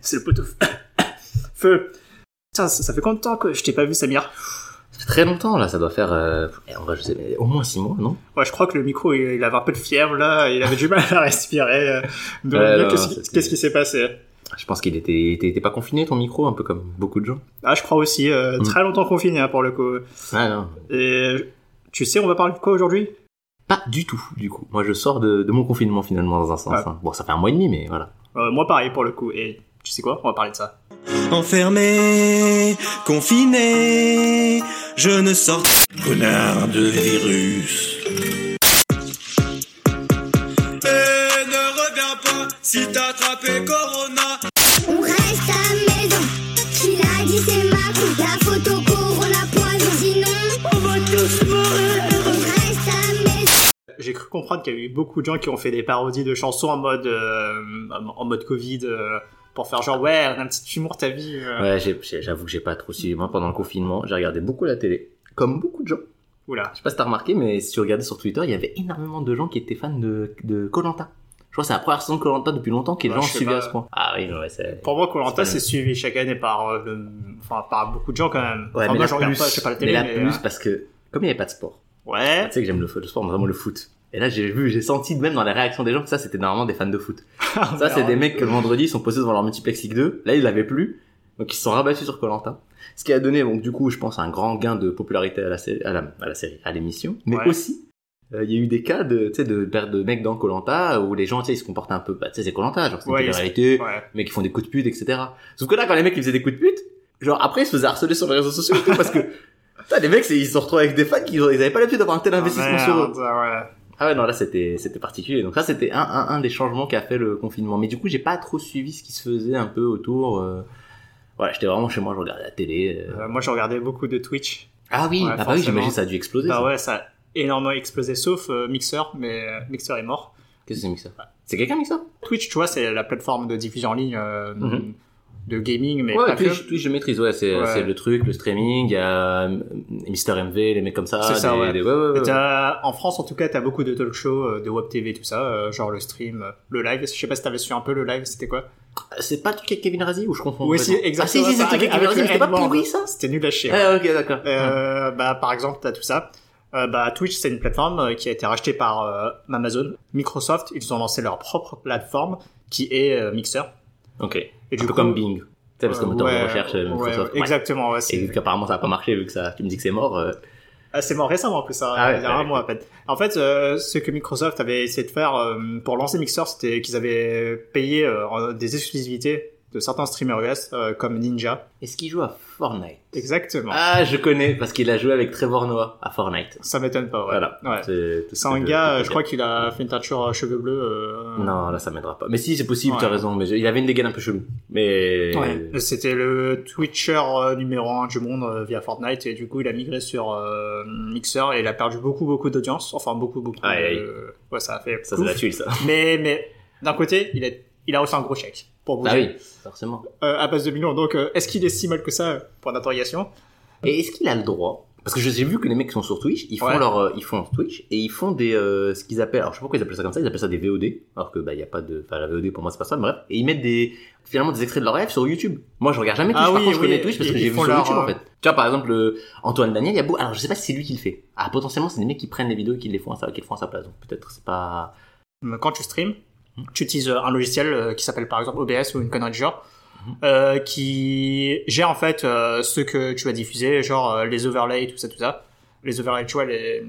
C'est le poteau. Feu. Putain, ça fait combien de temps que je t'ai pas vu, Samir? Ça fait très longtemps, là, ça doit faire en vrai, je sais, mais au moins 6 mois, non? Ouais, je crois que le micro, il avait un peu de fièvre, là, il avait du mal à respirer. Donc, là, qu'est-ce qui s'est passé? Je pense qu'il était pas confiné, ton micro, un peu comme beaucoup de gens. Ah, je crois aussi. Très longtemps confiné, hein, pour le coup. Ah, non. Et tu sais, on va parler de quoi aujourd'hui? Pas du tout, du coup. Moi, je sors de mon confinement, finalement, dans un sens. Ouais. Hein. Bon, ça fait un mois et demi, mais voilà. Moi, pareil, pour le coup. Et tu sais quoi? On va parler de ça. Enfermé, confiné, je ne sors... Connard de virus. Et ne reviens pas si t'as attrapé Corona. On reste à la maison. Qui l'a dit, c'est Macron. La photo Corona poison, sinon on va tous mourir. J'ai cru comprendre qu'il y a eu beaucoup de gens qui ont fait des parodies de chansons en mode Covid pour faire genre ouais, un petit humour ta vie. Ouais, j'avoue que j'ai pas trop suivi. Moi, pendant le confinement, j'ai regardé beaucoup la télé, comme beaucoup de gens. Oula. Je sais pas si t'as remarqué, mais si tu regardais sur Twitter, il y avait énormément de gens qui étaient fans de Koh-Lanta. Je crois que c'est la première saison de Koh-Lanta depuis longtemps que les gens suivaient à ce point. Ah oui, ouais, c'est... Pour moi, Koh-Lanta, c'est suivi chaque année par beaucoup de gens quand même. Ouais, enfin, mais moi, j'en regarde pas, je sais pas la télé. Mais plus parce que comme il y avait pas de sport. Ouais. Tu sais que j'aime le sport, mais vraiment le foot. Et là, j'ai senti même dans les réactions des gens que ça, c'était normalement des fans de foot. Ça, c'est des mecs que le vendredi, ils sont posés devant leur multiplex Ligue 2. Là, ils l'avaient plus. Donc, ils se sont rabattus sur Koh-Lanta. Ce qui a donné, donc, du coup, je pense, un grand gain de popularité à l'émission. Mais aussi, il y a eu des cas de mecs dans Koh-Lanta où les gens, tu sais, ils se comportaient un peu, bah, tu sais, c'est Koh-Lanta, genre, c'est une réalité. Ouais. Mecs qui font des coups de pute, etc. Sauf que là, quand les mecs, ils faisaient des coups de pute, genre, après, ils se faisaient harceler sur les réseaux sociaux et tout parce que, putain, les mecs, ils se retrouvent avec des fans qui ils avaient pas l'habitude d'avoir un tel investissement sur eux. Ouais. Ah ouais, non, là, c'était particulier. Donc ça, c'était un des changements qu'a fait le confinement. Mais du coup, j'ai pas trop suivi ce qui se faisait un peu autour. Voilà, j'étais vraiment chez moi, je regardais la télé. Moi, je regardais beaucoup de Twitch. Ah oui, ouais, bah oui, j'imagine que ça a dû exploser. Bah ça. Ouais, ça a énormément explosé, sauf Mixer, mais Mixer est mort. Qu'est-ce que c'est Mixer? C'est quelqu'un Mixer? Twitch, tu vois, c'est la plateforme de diffusion en ligne. De gaming, mais pas Twitch, que... Twitch je maîtrise, c'est le truc, le streaming, il y a Mister MV, les mecs comme ça. C'est ça, en France, en tout cas, t'as beaucoup de talk shows, de web TV, tout ça, genre le stream, le live. Je sais pas si t'avais su un peu le live, c'était quoi? C'est pas le truc avec Kevin Razi ou je confonds? Oui, c'est exactement. Ah si, c'est le truc avec Kevin Razi, c'était pas pourri ça? C'était nul à chier. Ah ok, d'accord. Bah par exemple, t'as tout ça. Bah Twitch, c'est une plateforme qui a été rachetée par Amazon, Microsoft. Ils ont lancé leur propre plateforme qui est Mixer. Ok. Et du coup, comme Bing, tu sais, parce que moteur de recherche Microsoft. Ouais. Exactement, ouais. Et vu qu'apparemment ça n'a pas marché, vu que ça, tu me dis que c'est mort. Ah, c'est mort récemment en plus, ça, il y a un mois à peine. En fait, ce que Microsoft avait essayé de faire pour lancer Mixer, c'était qu'ils avaient payé des exclusivités de certains streamers US comme Ninja. Est-ce qu'il joue à Fortnite? Exactement. Ah, je connais, parce qu'il a joué avec Trevor Noah à Fortnite. Ça m'étonne pas, ouais. Voilà. Ouais. C'est un gars, je crois qu'il a fait une teinture à cheveux bleus. Non, là, ça m'aidera pas. Mais si, c'est possible, t'as raison. Mais il avait une dégaine un peu chelou. Mais... Ouais. C'était le Twitcher numéro 1 du monde via Fortnite. Et du coup, il a migré sur Mixer et il a perdu beaucoup, beaucoup d'audience. Enfin, beaucoup, beaucoup. Ouais, ça a fait... Ça, c'est la tuile, ça. Mais d'un côté, il a reçu un gros chèque. Pour bouger. Ah oui, forcément. À base de millions. Donc, est-ce qu'il est si mal que ça, pour l'interrogation? Et est-ce qu'il a le droit? Parce que j'ai vu que les mecs qui sont sur Twitch, ils font leur Twitch et ils font des ce qu'ils appellent, alors je sais pas pourquoi ils appellent ça comme ça, ils appellent ça des VOD, alors que bah il y a pas de, enfin la VOD pour moi c'est pas ça, mais bref, et ils mettent finalement des extraits de leurs lives sur YouTube. Moi je regarde jamais Twitch, par contre je connais Twitch parce que j'ai vu sur YouTube en fait. Tu vois par exemple Antoine Daniel, il y a alors je sais pas si c'est lui qui le fait. Ah potentiellement c'est des mecs qui prennent les vidéos et qui le font à sa place. Donc peut-être c'est pas quand tu streams. Tu utilises un logiciel qui s'appelle par exemple OBS ou une connerie du genre, qui gère en fait ce que tu vas diffuser, genre les overlays, tout ça. Les overlays, tu vois, les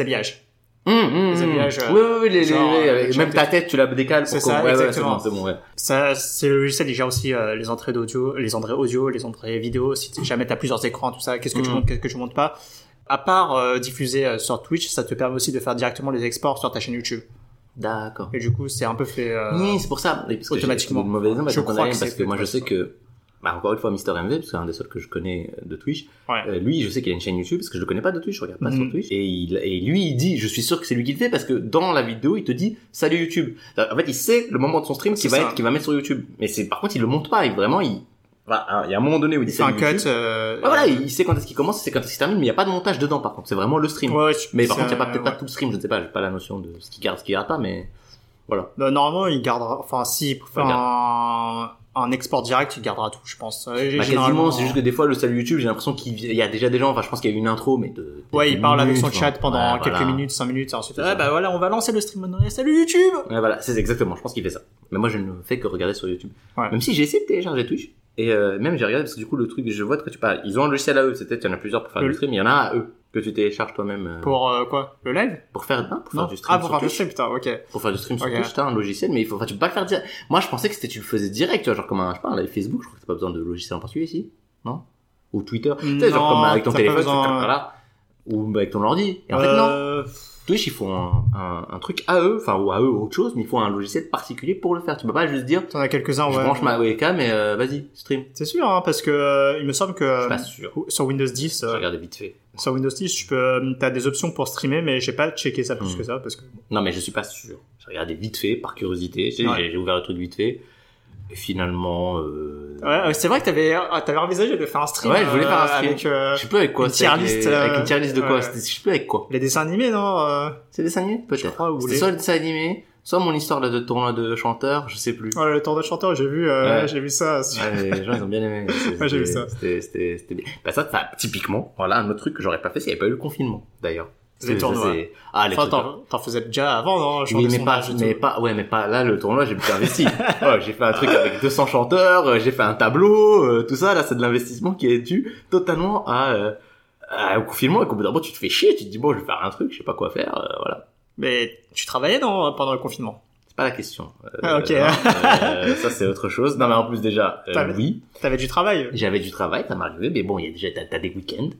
habillages. Les habillages. Oui, les même ta tête, tu la décales. C'est ça, exactement. C'est bon. Ça, c'est le logiciel, il gère aussi les entrées d'audio, les entrées audio, les entrées vidéo. Si jamais t'as plusieurs écrans, tout ça, qu'est-ce que tu montes, qu'est-ce que tu montes pas. À part diffuser sur Twitch, ça te permet aussi de faire directement les exports sur ta chaîne YouTube. D'accord. Et du coup, c'est un peu fait. Oui, c'est pour ça. Parce que automatiquement. Je crois que c'est parce que moi, je sais que. Bah, encore une fois, Mister MV, parce que c'est un des seuls que je connais de Twitch. Ouais. Lui, je sais qu'il a une chaîne YouTube, parce que je le connais pas de Twitch, je regarde pas sur Twitch. Et lui, il dit, je suis sûr que c'est lui qui le fait, parce que dans la vidéo, il te dit, salut YouTube. En fait, il sait le moment de son stream qu'il va mettre sur YouTube. Mais c'est, par contre, il le monte pas, il y a un moment donné où il dit salut YouTube. Voilà, il sait quand est-ce qu'il commence, il sait quand est-ce qu'il termine, mais il n'y a pas de montage dedans, par contre. C'est vraiment le stream. Mais par contre, il n'y a peut-être pas tout le stream, je ne sais pas, j'ai pas la notion de ce qu'il garde, pas, mais. Voilà. Normalement, il gardera. Enfin, s'il préfère un export direct, il gardera tout, je pense. Bah, quasiment, c'est juste que des fois, le salut YouTube, j'ai l'impression qu'il y a déjà des gens. Enfin, je pense qu'il y a une intro, mais de. Ouais, il parle avec son chat pendant quelques minutes, 5 minutes, et ensuite. Ah, bah voilà, on va lancer le stream de salut YouTube. Ouais, voilà, c'est exactement. Je pense qu'il fait ça. Mais moi, je ne fais que regarder sur YouTube. Ouais. Même si j'ai essayé de télécharger Twitch. Et même j'ai regardé parce que du coup le truc je vois de quoi tu parles, ils ont un logiciel à eux, c'est peut-être il y en a plusieurs pour faire du stream, mais il y en a un à eux que tu télécharges toi-même pour quoi le live pour faire du stream sur Twitch, putain, ok, pour faire du stream sur Twitch, t'as un logiciel, mais il faut tu peux pas le faire direct. Moi je pensais que c'était tu le faisais direct, tu vois, genre comme un, je parle avec Facebook, je crois que t'as pas besoin de logiciel en particulier ici, non, ou Twitter, tu sais, genre comme avec ton téléphone comme, voilà, ou avec ton ordi, et en fait non, Twitch ils font un truc à eux, enfin ou à eux ou autre chose, mais il faut un logiciel particulier pour le faire. Tu peux pas juste dire. T'en as quelques-uns. Je branche ma webcam et vas-y stream. C'est sûr, hein, parce que il me semble que sur Windows 10. Je regarde vite fait. Sur Windows 10, tu peux, t'as des options pour streamer, mais j'ai pas checké ça plus que ça parce que. Non, mais je suis pas sûr. J'ai regardé vite fait par curiosité. J'ai ouvert le truc vite fait. Et finalement. Ouais, c'est vrai que t'avais envisagé de faire un stream. Ouais, je voulais faire un stream. Je sais plus avec quoi. Avec une tier list de quoi. Je sais plus avec quoi. Les dessins animés, non? C'est des dessins animés? Peut-être. C'était soit les dessins animés, soit mon histoire de tournoi de chanteurs, je sais plus. Oh, le tournoi de chanteurs, j'ai vu ça. Ouais, les gens, ils ont bien aimé. Ouais, j'ai vu ça. C'était bien. Bah, ça, typiquement, voilà, un autre truc que j'aurais pas fait s'il n'y avait pas eu le confinement, d'ailleurs. Les tournois. T'en faisais déjà avant, non? Oui, mais pas, là, le tournoi, j'ai plus investi. Ouais, j'ai fait un truc avec 200 chanteurs, j'ai fait un tableau, tout ça, là, c'est de l'investissement qui est dû totalement au confinement, et qu'au bout d'un moment, tu te fais chier, tu te dis, bon, je vais faire un truc, je sais pas quoi faire, voilà. Mais tu travaillais, non, pendant le confinement? C'est pas la question. Ok. Ça, c'est autre chose. Non, mais en plus, déjà, oui. T'avais du travail? J'avais du travail, ça m'arrivait, mais bon, il y a déjà, t'as des week-ends.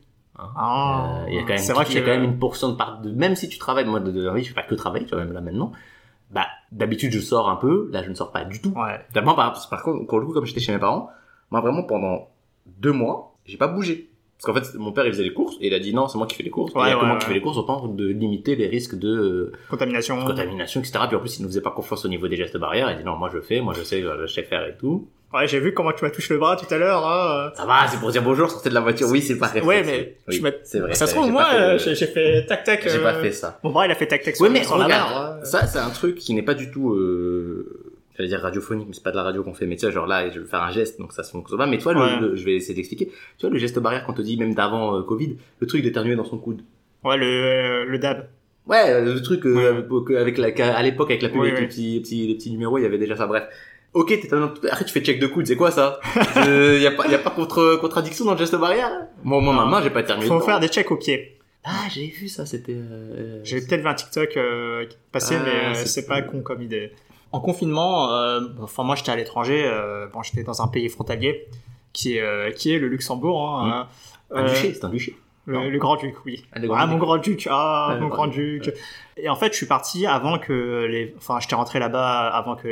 Il y a quand même, c'est vrai qu'il y a quand même une portion de part de, même si tu travailles, moi, je fais pas que travailler, tu vois, même là, maintenant. Bah, d'habitude, je sors un peu, là, je ne sors pas du tout. Ouais. D'abord, par contre, comme j'étais chez mes parents, moi, vraiment, pendant 2 mois, j'ai pas bougé. Parce qu'en fait, mon père, il faisait les courses, et il a dit, non, c'est moi qui fais les courses. Ouais, moi qui fais les courses, autant de limiter les risques de contamination, etc. Puis en plus, il nous faisait pas confiance au niveau des gestes barrières, il dit, non, moi, je sais faire et tout. Ouais, j'ai vu comment tu m'as touché le bras tout à l'heure, hein. Ça va, c'est pour dire bonjour, sortez de la voiture. Oui, c'est pas réflexe. Ouais, mais oui, c'est vrai. Ça se trouve, moi, j'ai fait tac tac. J'ai pas fait ça. Mon bras, il a fait tac tac. Oui, mais regarde, ça, c'est un truc qui n'est pas du tout, j'allais dire radiophonique, mais c'est pas de la radio qu'on fait. Mais tu vois, genre là, je vais faire un geste, donc ça se fonctionne pas. Mais toi, je vais essayer d'expliquer. Tu vois, le geste barrière qu'on te dit même d'avant Covid, le truc d'éternuer dans son coude. Ouais, le dab. Ouais, le truc à l'époque avec la pub, les petits numéros, il y avait déjà ça. Bref. Ok, arrête, tu fais check de coude, c'est quoi ça? Y a pas contradiction dans le geste barrière? Moi, ma main, j'ai pas terminé. Faut faire des checks au pied. Ah, j'ai vu ça, c'était, j'ai peut-être vu un TikTok, passer, mais c'est pas con comme idée. En confinement, moi, j'étais à l'étranger, j'étais dans un pays frontalier, qui est le Luxembourg, hein. C'est un duché. Le Grand-Duc, oui. Mon Grand-Duc, mon Grand-Duc. Et en fait, je suis parti avant que j'étais rentré là-bas avant que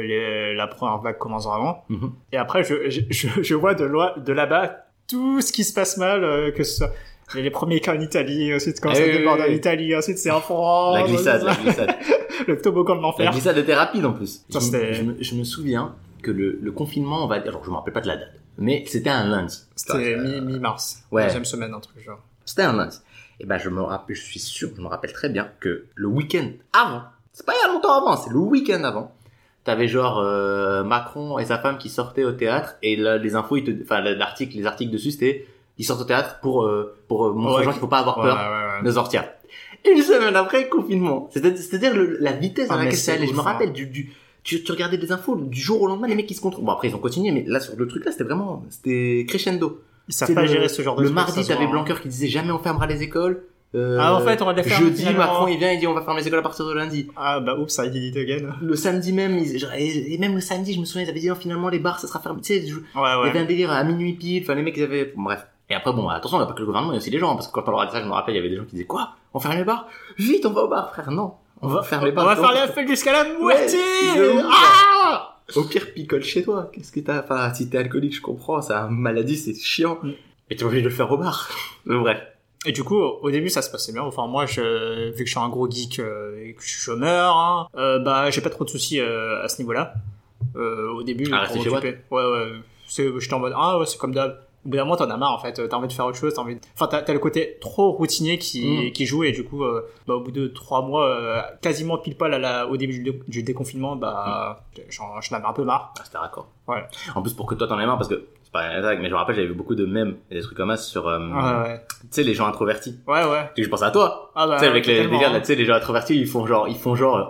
la première vague commence vraiment. Mm-hmm. Et après, je vois de là-bas tout ce qui se passe mal, que ce soit les premiers cas en Italie, ensuite quand ça déborde en Italie, ensuite c'est en France. La glissade. Le toboggan de l'enfer. La glissade était rapide en plus. Ça, je me souviens que le confinement, je me rappelle pas de la date, mais c'était un lundi. C'était mi-mars, deuxième semaine, un truc genre. C'était un lundi. Et ben, je me rappelle très bien que le week-end avant, c'est pas il y a longtemps avant, c'est le week-end avant, t'avais genre, Macron et sa femme qui sortaient au théâtre, et là, les infos, les articles dessus, c'était, ils sortent au théâtre pour montrer aux gens qu'il faut pas avoir peur de sortir. Une semaine après, confinement. C'est-à-dire la vitesse à laquelle ça allait. Je me rappelle tu regardais des infos, du jour au lendemain, les mecs qui se contrôlent. Bon, après, ils ont continué, mais là, sur le truc là, c'était crescendo. Ils savent pas gérer ce genre de choses. Le mardi, t'avais Blanquer qui disait jamais on fermera les écoles. En fait, on va les fermer. Jeudi, Macron, il vient, il dit on va fermer les écoles à partir de lundi. Ah, bah, oups, ça a été dit again. Le samedi même, et même le samedi, je me souviens, ils avaient dit, oh, finalement, les bars, ça sera fermé. Tu sais, il y avait un délire à minuit pile, les mecs, ils avaient, bref. Et après, bon, attention, on n'a pas que le gouvernement, il y a aussi les gens, parce que quand on leur a dit ça, je me rappelle, il y avait des gens qui disaient, quoi? On ferme les bars? Vite, on va au bar, frère, non. On va faire les bars. On va faire les fêtes jusqu'à la moitié! Au pire, picole chez toi. Qu'est-ce que t'as? Enfin, si t'es alcoolique, je comprends. Ça, maladie, c'est chiant. Mais t'es obligé de le faire au bar. Bref. Et du coup, au début, ça se passait bien. Enfin, moi, vu que je suis un gros geek et que je suis chômeur, hein, j'ai pas trop de soucis à ce niveau-là. Au début, pour m'occuper. Ouais. J'étais en mode, c'est comme d'hab. au bout d'un moment t'en as marre en fait, t'as envie de faire autre chose, enfin t'as le côté trop routinier qui joue, et du coup au bout de 3 mois quasiment pile poil au début du déconfinement, j'en avais un peu marre. Ah, c'était raccord. Ouais. En plus pour que toi t'en aies marre, parce que c'est pas un attaque, mais je me rappelle j'avais vu beaucoup de mèmes et des trucs comme ça sur tu sais les gens introvertis. Ouais ouais. Et je pensais à toi. Ah bah, tu sais avec les gars là, tu sais les gens introvertis, ils font genre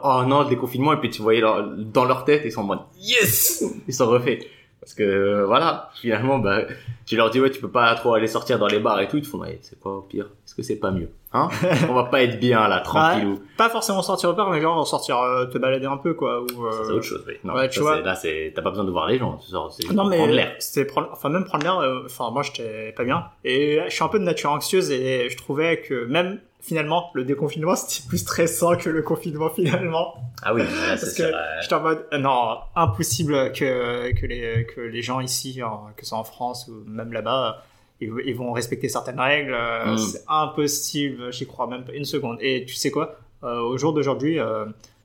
oh non, le déconfinement, et puis tu voyais dans leur tête ils sont en mode yes, ils sont refaits. Parce que voilà, finalement tu leur dis ouais, tu peux pas trop aller sortir dans les bars et tout, ils te font ouais, c'est quoi au pire, est-ce que c'est pas mieux, hein? On va pas être bien là, tranquillou. Ouais, pas forcément sortir au bar, mais genre sortir te balader un peu quoi, ou c'est autre chose. Oui. Non, ouais, tu vois. Là c'est t'as pas besoin de voir les gens, c'est non, mais prendre l'air. Même prendre l'air, moi j'étais pas bien et je suis un peu de nature anxieuse, et je trouvais que même finalement, le déconfinement, c'était plus stressant que le confinement, finalement. Ah oui, ouais, parce que j'étais en mode, non, impossible que les gens ici, que ce soit en France ou même là-bas, ils vont respecter certaines règles. C'est impossible, j'y crois même pas une seconde. Et tu sais quoi, au jour d'aujourd'hui,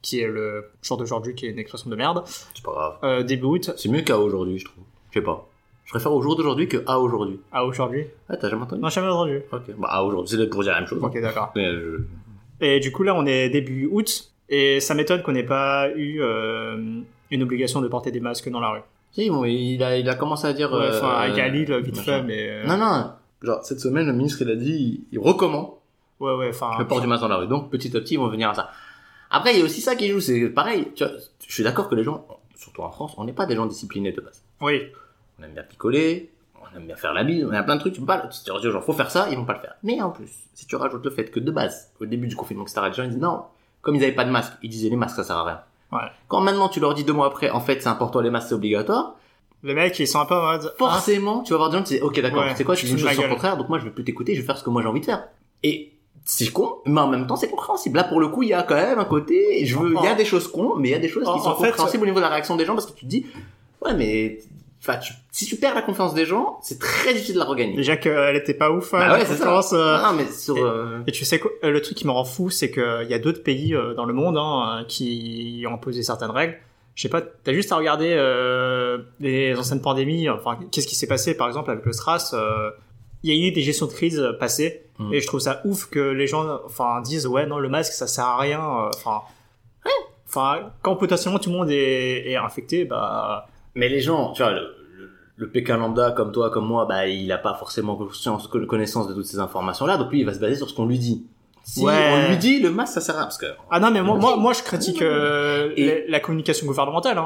qui est une expression de merde. C'est pas grave. Début août. C'est mieux qu'à aujourd'hui, je trouve. Je sais pas. Je préfère au jour d'aujourd'hui que à aujourd'hui. À aujourd'hui? Ah, t'as jamais entendu? Non, jamais entendu. Ok. Bah, à aujourd'hui, c'est pour dire la même chose. Ok, d'accord. Et du coup, là, on est début août, et ça m'étonne qu'on n'ait pas eu une obligation de porter des masques dans la rue. Si, bon, il a commencé à dire... Enfin, à Galil, vite fait, mais... Non. Genre, cette semaine, le ministre, il a dit, il recommande le port du masque dans la rue. Donc, petit à petit, ils vont venir à ça. Après, il y a aussi ça qui joue, c'est pareil. Tu vois, je suis d'accord que les gens, surtout en France, on n'est pas des gens disciplinés de base. Oui. On aime bien picoler, on aime bien faire la bise, on aime plein de trucs, tu peux pas, si tu leur dis genre faut faire ça, ils vont pas le faire. Mais en plus, si tu rajoutes le fait que de base, au début du confinement, etc., les gens ils disent non, comme ils avaient pas de masque, ils disaient les masques ça sert à rien. Ouais. Quand maintenant tu leur dis 2 mois après, en fait c'est important les masques c'est obligatoire, les mecs ils sont un peu en mode. Forcément, tu vas avoir des gens qui disent ok d'accord, ouais, c'est quoi, tu dis une chose sur le contraire, donc moi je vais plus t'écouter, je vais faire ce que moi j'ai envie de faire. Et c'est con, mais en même temps c'est compréhensible. Là pour le coup il y a quand même un côté, il y a des choses cons, mais il y a des choses qui sont compréhensibles au niveau de la réaction des gens, parce que tu te dis ouais mais. Enfin, si tu perds la confiance des gens, c'est très difficile de la regagner. Déjà qu'elle était pas ouf, bah ouais, c'est ça. Non, mais et tu sais quoi, le truc qui me rend fou, c'est qu'il y a d'autres pays dans le monde qui ont imposé certaines règles. Je sais pas, t'as juste à regarder les anciennes pandémies. Enfin, qu'est-ce qui s'est passé, par exemple, avec le SARS. Il y a eu des gestions de crise passées, et je trouve ça ouf que les gens, disent ouais, non, le masque ça sert à rien. Quand potentiellement tout le monde est infecté, bah. Mais les gens, tu vois, le Pékin lambda comme toi, comme moi, bah il a pas forcément connaissance de toutes ces informations-là, donc lui il va se baser sur ce qu'on lui dit. Si on lui dit le masque ça sert à rien, parce que ah non mais moi je critique la communication gouvernementale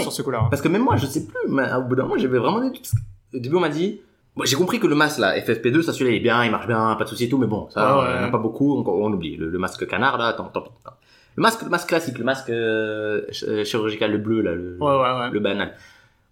sur ce coup-là. Parce que même moi je sais plus, mais au bout d'un moment j'avais vraiment des trucs. Au début on m'a dit j'ai compris que le masque là FFP2 ça celui-là il est bien, il marche bien, pas de souci et tout, mais bon ça on en a pas beaucoup, on oublie le masque canard là, tant pis. Le masque classique, le masque chirurgical, le bleu là, le banal.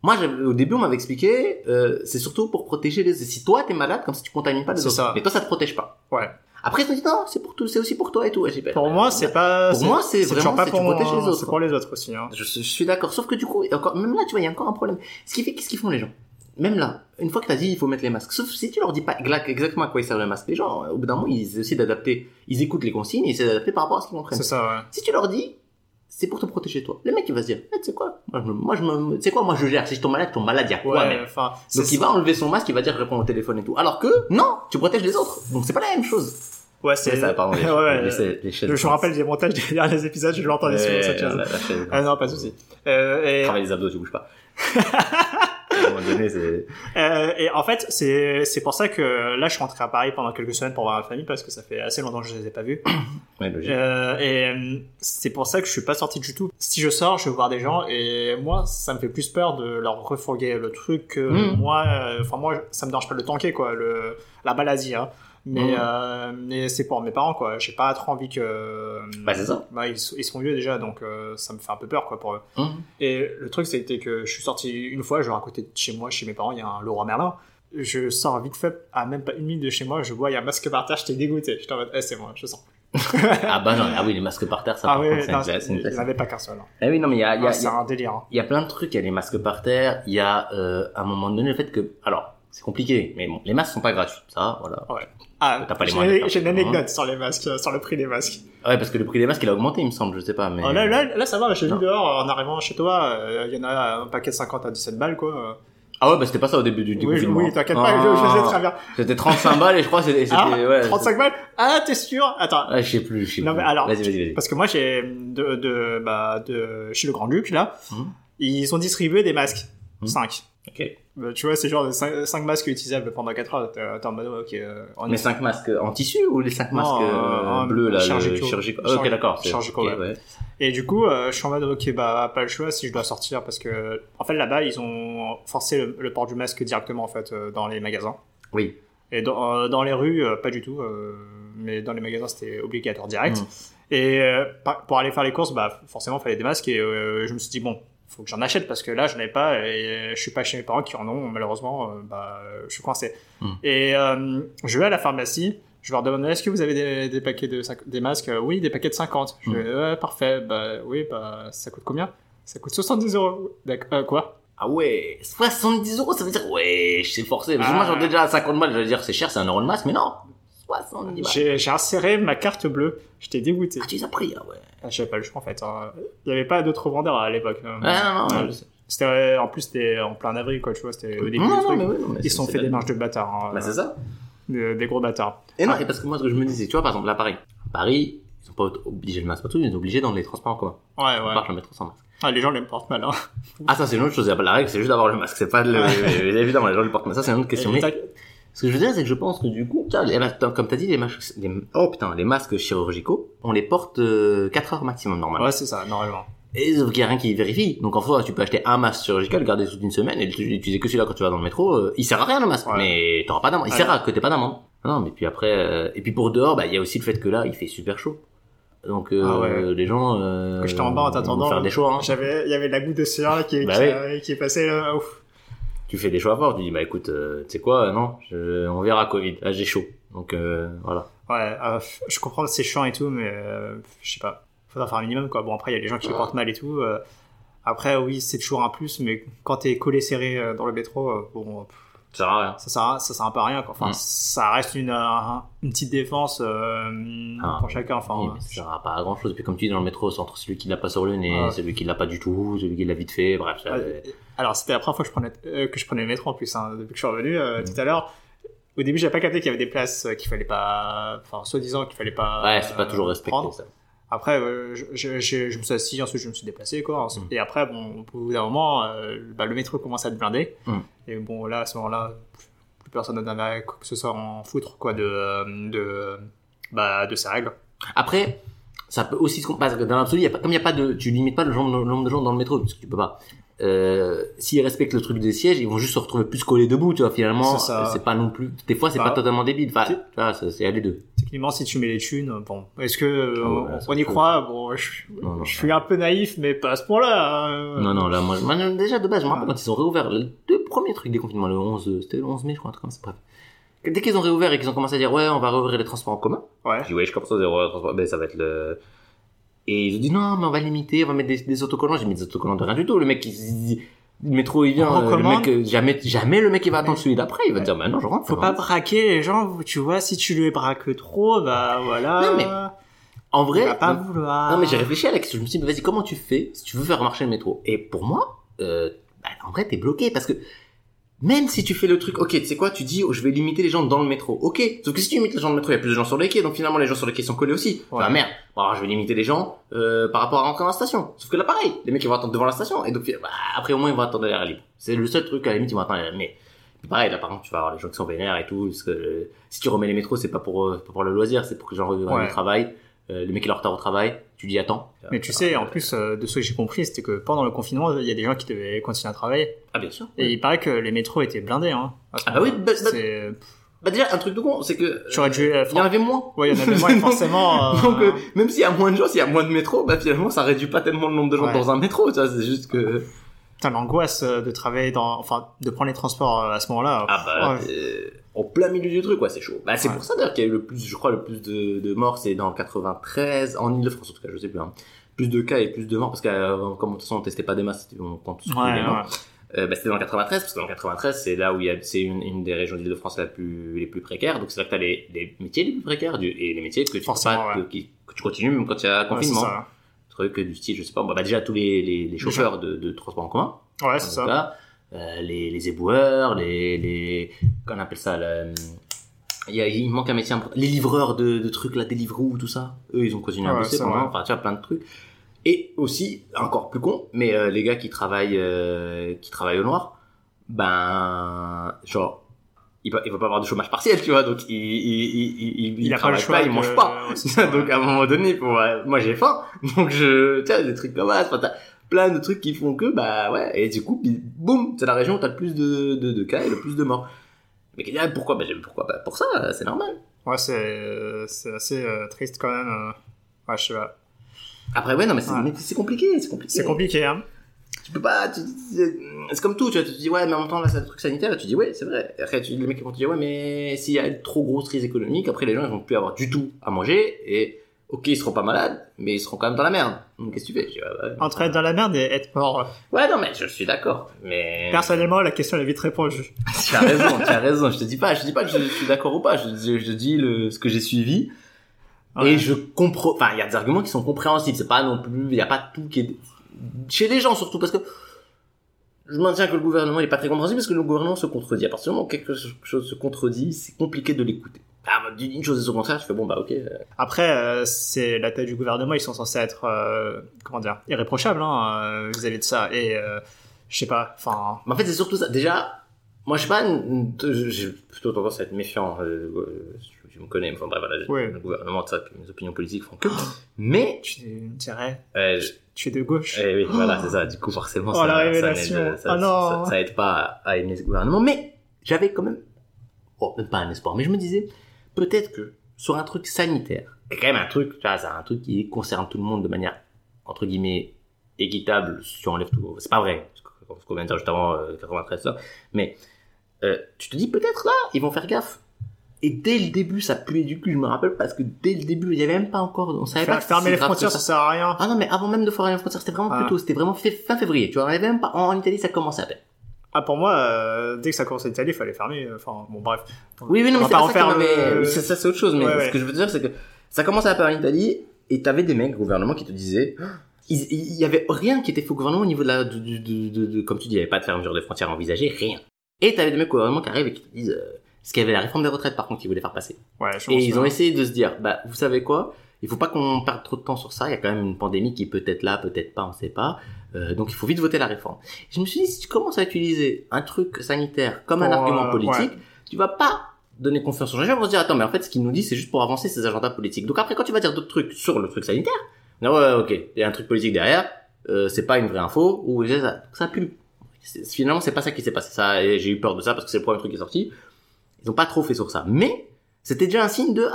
Moi, au début, on m'avait expliqué, c'est surtout pour protéger les. Si toi t'es malade, comme si tu contamines pas les autres. Mais toi, ça te protège pas. Ouais. Après, tu dis non, c'est pour tout, c'est aussi pour toi et tout. Et pour moi, c'est vraiment tu protèges les autres. C'est pour les autres aussi. Hein. Je suis d'accord. Sauf que du coup, encore, même là, tu vois, il y a encore un problème. Qu'est-ce qu'ils font les gens? Même là, une fois que t'as dit il faut mettre les masques, sauf si tu leur dis pas exactement à quoi ils servent les masques, les gens, au bout d'un moment, ils essaient d'adapter, ils écoutent les consignes, ils essaient d'adapter par rapport à ce qu'ils comprennent. C'est ça, ouais. Si tu leur dis, c'est pour te protéger toi, le mec il va se dire, tu sais quoi, moi je gère, si je tombe malade, il y a quoi même. Donc il va enlever son masque, il va dire je réponds au téléphone et tout. Alors que, non, tu protèges les autres, donc c'est pas la même chose. Ouais, c'est ça, pardon. Je me rappelle des montages des derniers épisodes, je l'entendais sur cette chose. Ah non, pas de souci. Travaille les abdos, tu bouges pas. Et en fait c'est pour ça que là je suis rentré à Paris pendant quelques semaines pour voir ma famille, parce que ça fait assez longtemps que je les ai pas vus. Ouais, logique. Et c'est pour ça que je suis pas sorti du tout. Si je sors je vais voir des gens, et moi ça me fait plus peur de leur refourguer le truc que moi ça me dérange pas de le tanker quoi, la maladie hein. Mais c'est pour mes parents quoi, j'ai pas trop envie que c'est ça. Ils sont vieux déjà, donc ça me fait un peu peur quoi pour eux. Et le truc c'était que je suis sorti une fois, genre à côté de chez moi, chez mes parents, il y a un Laurent Merlin. Je sors vite fait à même pas une minute de chez moi, je vois il y a un masque par terre, j'étais dégoûté. J'étais en mode c'est moi, je sors. Les masques par terre, ça par contre c'est une classe. Ils avaient pas qu'un seul. Ah oui, non mais il y a un délire. Il y a plein de trucs, il y a les masques par terre, il y a à un moment donné le fait que c'est compliqué, mais bon, les masques sont pas gratuits, ça, voilà. Ouais. Ah, t'as pas les moyens. J'ai une anecdote sur les masques, sur le prix des masques. Ouais, parce que le prix des masques, il a augmenté, il me semble, je sais pas, mais. Oh, là, ça va, j'ai vu dehors, en arrivant chez toi, il y en a un paquet de 50 à 17 balles, quoi. Ah ouais, bah c'était pas ça au début du confinement. Oui, t'inquiète pas, je sais très bien. C'était 35 balles et je crois que c'était... ouais, 35 balles? Ah, t'es sûr? Attends. Ah, je sais plus. Non, mais alors, vas-y. Parce que moi, j'ai chez le Grand-Duc, là, ils ont distribué des masques. 5. Ok. Bah, tu vois, c'est genre 5 masques utilisables pendant 4 heures. T'es en mode, ok. Mais 5 masques en tissu ou les 5 masques bleus, là? Chirurgicaux. Ok, d'accord. Chirurgicaux, ouais. Et du coup, je suis en mode, ok, bah, pas le choix si je dois sortir parce que, en fait, là-bas, ils ont forcé le port du masque directement, en fait, dans les magasins. Oui. Et dans les rues, pas du tout, mais dans les magasins, c'était obligatoire direct. Et pour aller faire les courses, bah, forcément, il fallait des masques et je me suis dit, bon, faut que j'en achète parce que là, je n'en ai pas et je suis pas chez mes parents qui en ont, malheureusement, bah, je suis coincé. Et je vais à la pharmacie. Je leur demande, est-ce que vous avez des paquets de des masques? Oui, des paquets de 50. Je fais, parfait. Bah oui, bah ça coûte combien? Ça coûte 70 €. Quoi? Ah ouais, 70 €, ça veut dire ouais, je suis forcé. Parce que moi, j'en ai déjà à 50 balles. J'allais dire, c'est cher, c'est 1 € le masque, mais non, 70 balles. J'ai inséré ma carte bleue. J'étais dégoûté. Ah, tu les as pris? Ah ouais. Ah, je savais pas le choix en fait. Il y avait pas d'autres vendeurs à l'époque. Non. Je sais. C'était en plus c'était en plein avril quoi, tu vois. C'était au début du truc. Mais ils se sont fait des marges de bâtards. Bah c'est ça. Des gros bâtards. Et non, et parce que moi, ce que je me disais, tu vois, par exemple, là, Paris, ils sont pas obligés de masque partout, ils sont obligés dans les transports, quoi. Ouais. Par contre, mettre sans masque. Ah, les gens les portent mal, hein. Ah, ça, c'est une autre chose. La règle, c'est juste d'avoir le masque. C'est pas le, évidemment, les gens le portent mal. Ça, c'est une autre question. Mais ce que je veux dire, c'est que je pense que du coup, comme t'as dit, les masques chirurgicaux, on les porte 4 heures maximum, normalement. Ouais, c'est ça, normalement. Et sauf qu'il y a rien qui vérifie. Donc, en fait, tu peux acheter un masque chirurgical, le garder sous une semaine, et l'utiliser que celui-là quand tu vas dans le métro, il sert à rien, le masque. Ouais. Mais t'auras pas d'amende. Il sert à que t'aies pas d'amende. Non, mais puis après, et puis pour dehors, bah, il y a aussi le fait que là, il fait super chaud. Donc, les gens, quand j'étais en bas en t'attendant, faire des choix, hein. Il y avait de la goutte de sueur qui est passée là, ouf. Tu fais des choix forts, tu dis, bah, écoute, tu sais quoi, non, on verra Covid. Là, j'ai chaud. Donc, voilà. Ouais, je comprends que c'est chiant et tout, mais, je sais pas. Faudra faire un minimum, quoi. Bon, après, il y a les gens qui les portent mal et tout. Après, oui, c'est toujours un plus, mais quand t'es collé serré dans le métro, bon, ça sert à rien. Ça sert un peu à rien, quoi. Enfin, ça reste une petite défense pour chacun. Enfin, oui, mais ça sert à pas grand chose. Puis comme tu dis, dans le métro, c'est entre celui qui l'a pas sur le nez, celui qui l'a pas du tout, celui qui l'a vite fait, bref. Ça, alors, c'était la première fois que je prenais le métro en plus, hein, depuis que je suis revenu tout à l'heure. Au début, j'avais pas capté qu'il y avait des places qu'il fallait pas, enfin, soi-disant qu'il fallait pas. Ouais, c'est pas toujours respecté prendre. Ça. Après, je me suis assis, ensuite je me suis déplacé, quoi. Et après, bon, au bout d'un moment, le métro commence à te blinder. Et bon, là, à ce moment-là, plus personne n'a d'intérêt que ce soit en foutre, quoi, de ces règles. Après, ça peut aussi se comparer. Dans l'absolu, comme il n'y a pas de, tu limites pas le nombre de gens dans le métro, parce que tu peux pas. S'ils respectent le truc des sièges, ils vont juste se retrouver plus collés debout, tu vois, finalement. C'est pas non plus, des fois, c'est pas totalement débile. Enfin, tu vois, c'est à les deux. Techniquement, si tu mets les thunes, bon, est-ce que, on y croit? Bon, je suis un peu naïf, mais pas à ce point-là. Non, là, moi, déjà, de base, je me rappelle quand ils ont réouvert les deux premiers trucs des confinements, c'était le 11 mai, je crois, un truc comme ça, bref. Dès qu'ils ont réouvert et qu'ils ont commencé à dire, ouais, on va réouvrir les transports en commun. Ouais. J'ai dit, ouais, je commence à réouvrir les transports, ben, ça va être le... Et ils ont dit non, mais on va limiter, on va mettre des autocollants. J'ai mis des autocollants de rien du tout. Le mec, le métro, il vient, le mec, jamais le mec, il va attendre celui d'après. Il va dire, bah non, je rentre. Faut pas braquer les gens, tu vois, si tu les braques trop, bah voilà. Non, mais, en vrai. Il va pas vouloir. Non, mais j'ai réfléchi à la question. Je me suis dit, vas-y, comment tu fais si tu veux faire marcher le métro? Et pour moi, en vrai, t'es bloqué parce que, même si tu fais le truc, ok, tu sais quoi, tu dis, je vais limiter les gens dans le métro, ok. Sauf que si tu limites les gens dans le métro, il y a plus de gens sur les quais, donc finalement les gens sur les quais sont collés aussi. Ouais. Enfin merde, alors je vais limiter les gens par rapport à rentrer dans la station. Sauf que là pareil, les mecs ils vont attendre devant la station, et donc après au moins ils vont attendre l'air libre. C'est le seul truc à la limite ils vont attendre. Mais pareil là par exemple tu vas avoir les gens qui sont vénères et tout, parce que si tu remets les métros c'est pas pour le loisir, c'est pour que les gens reviennent au travail. Les mecs qui sont en retard au travail, tu dis attends. Mais tu sais, en plus de ce que j'ai compris, c'était que pendant le confinement, il y a des gens qui devaient continuer à travailler. Ah bien sûr. Et il paraît que les métros étaient blindés. Hein, ah bah oui. Bah déjà un truc de con, c'est que j'aurais dû. Il y en avait moins. Ouais, il y en avait moins donc, forcément. Donc même s'il y a moins de gens, s'il y a moins de métros, bah finalement ça réduit pas tellement le nombre de gens dans un métro. Tu vois, c'est juste que. Putain, l'angoisse de travailler de prendre les transports à ce moment-là. Ah bah. En plein milieu du truc, quoi, c'est chaud. Bah, c'est pour ça, d'ailleurs, qu'il y a eu le plus de morts, c'est dans 93, en Ile-de-France, en tout cas, je sais plus, hein. Plus de cas et plus de morts, parce que, comme, de toute façon, on testait pas des masses, on prend tous les morts. Bah, c'était dans 93, parce que dans 93, c'est là où c'est une des régions d'Ile-de-France les plus précaires, donc c'est là que t'as les métiers les plus précaires, et les métiers que tu que tu continues, même quand il y a confinement. Truc du style, je sais pas, bah, déjà, tous les chauffeurs de transport en commun. Ouais, c'est ça. les éboueurs, les qu'on appelle ça, il manque un métier important, les livreurs de trucs, la Deliveroo, tout ça, eux ils ont continué à bosser pendant, enfin tu vois, plein de trucs. Et aussi, encore plus con, mais les gars qui travaillent au noir, ben genre il va pas avoir de chômage partiel, tu vois, donc il travaille pas, il mange pas. Donc à un moment donné, moi j'ai faim, donc tiens, des trucs comme ça, t'as plein de trucs qui font que bah ouais, et du coup boum, c'est la région où t'as le plus de cas et le plus de morts. Mais pourquoi? Bah, pour ça, c'est normal. Ouais, c'est assez triste quand même. Ouais, je sais pas. Après, ouais, non, mais c'est compliqué, C'est compliqué, hein. Tu peux pas, c'est comme tout, tu vois, tu te dis, ouais, mais en même temps, là, c'est un truc sanitaire, et tu dis, ouais, c'est vrai. Après, les mecs vont te dire, ouais, mais s'il y a une trop grosse crise économique, après, les gens, ils vont plus avoir du tout à manger, et ok, ils seront pas malades, mais ils seront quand même dans la merde. Donc, qu'est-ce que tu fais? Entre être dans la merde et être mort. Ouais, non, mais je suis d'accord, mais... Personnellement, la question, elle est vite répondue. Tu as raison, je te dis pas que je suis d'accord ou pas, je dis ce que j'ai suivi. Ouais. Et je comprends, enfin, il y a des arguments qui sont compréhensibles, c'est pas non plus, il y a pas tout qui est, chez les gens surtout, parce que je maintiens que le gouvernement il est pas très compréhensible parce que le gouvernement se contredit. À partir du moment où quelque chose se contredit, c'est compliqué de l'écouter. Ah, une chose est au contraire, je fais bon, bah, ok. Après, c'est la taille du gouvernement, ils sont censés être, irréprochables, hein, vis-à-vis de ça, et, je sais pas, enfin. Mais en fait, c'est surtout ça. Déjà, moi, je sais pas, j'ai plutôt tendance à être méfiant, je me connais, enfin bref, voilà, oui. Le gouvernement, ça, mes opinions politiques font que. Mais tu dirais, tu es de gauche. Oui, voilà, c'est ça. Du coup, forcément, ça aide pas à aimer ce gouvernement. Mais j'avais quand même, pas un espoir, mais je me disais, peut-être que sur un truc sanitaire, quand même un truc, tu vois, c'est un truc qui concerne tout le monde de manière entre guillemets équitable. Si tu enlèves tout, c'est pas vrai. Parce qu'on vient de dire juste avant 93 ça. Mais tu te dis peut-être là, ils vont faire gaffe. Et dès le début, ça puait du cul, je me rappelle, parce que dès le début, il y avait même pas encore, on savait pas. Fermer les frontières, ça sert à rien. Ah non, mais avant même de fermer les frontières, c'était vraiment plus tôt, c'était vraiment fin février, tu vois, on avait même pas, en Italie, ça commençait à peine. Ah, pour moi, dès que ça commençait en Italie, il fallait fermer, enfin, bon, bref. Oui, non, mais ça c'est autre chose, mais ce que je veux te dire, c'est que ça commençait à peine en Italie, et t'avais des mecs, gouvernement, qui te disaient, il y avait rien qui était fait au gouvernement au niveau de la, comme tu dis, il y avait pas de fermeture des frontières envisagée, rien. Et t'avais des mecs au gouvernement qui arrivent et qui te disent, parce qu'il y avait la réforme des retraites, par contre, qu'ils voulaient faire passer. Ouais, je pense. Et ils ont essayé de se dire, bah, vous savez quoi? Il faut pas qu'on perde trop de temps sur ça. Il y a quand même une pandémie qui est peut-être là, peut-être pas, on sait pas. Donc il faut vite voter la réforme. Et je me suis dit, si tu commences à utiliser un truc sanitaire comme un argument politique, tu vas pas donner confiance aux gens. Ils vont se dire, attends, mais en fait, ce qu'ils nous disent, c'est juste pour avancer ces agendas politiques. Donc après, quand tu vas dire d'autres trucs sur le truc sanitaire, non, ouais, ok. Il y a un truc politique derrière, c'est pas une vraie info, ou ça pue. Finalement, c'est pas ça qui s'est passé. Ça, et j'ai eu peur de ça parce que c'est le premier truc qui est sorti. Ils ont pas trop fait sur ça, mais c'était déjà un signe de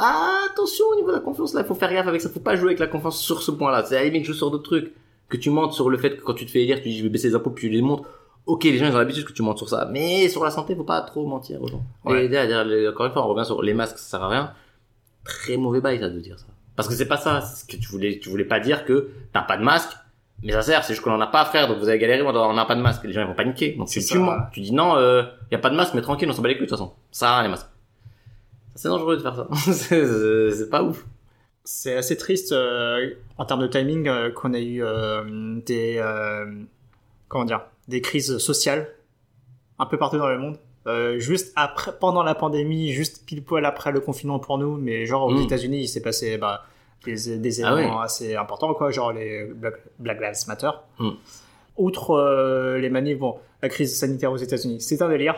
attention au niveau de la confiance là, il faut faire gaffe avec ça, faut pas jouer avec la confiance sur ce point-là. C'est à la limite jouer sur d'autres trucs, que tu mentes sur le fait que quand tu te fais élire, tu dis je vais baisser les impôts, puis tu les montres. Ok, les gens ils ont l'habitude que tu mentes sur ça, mais sur la santé, faut pas trop mentir aux gens. Ouais. Et encore une fois, on revient sur les masques, ça sert à rien. Très mauvais bail ça de dire ça, parce que c'est pas ça, c'est ce que tu voulais pas dire que t'as pas de masque. Mais ça sert, c'est juste qu'on en a pas, frère, donc vous avez galéré, on a pas de masque, les gens ils vont paniquer. Donc tu dis non, y a pas de masque, mais tranquille, on s'en bat les couilles de toute façon. Ça, les masques. C'est dangereux de faire ça. C'est pas ouf. C'est assez triste, en termes de timing, qu'on a eu, des crises sociales, un peu partout dans le monde. Juste après, pendant la pandémie, juste pile poil après le confinement pour nous, mais genre aux États-Unis il s'est passé, des éléments assez importants, quoi, genre les Black Lives Matter. Outre les manifs, la crise sanitaire aux États-Unis, c'est un délire.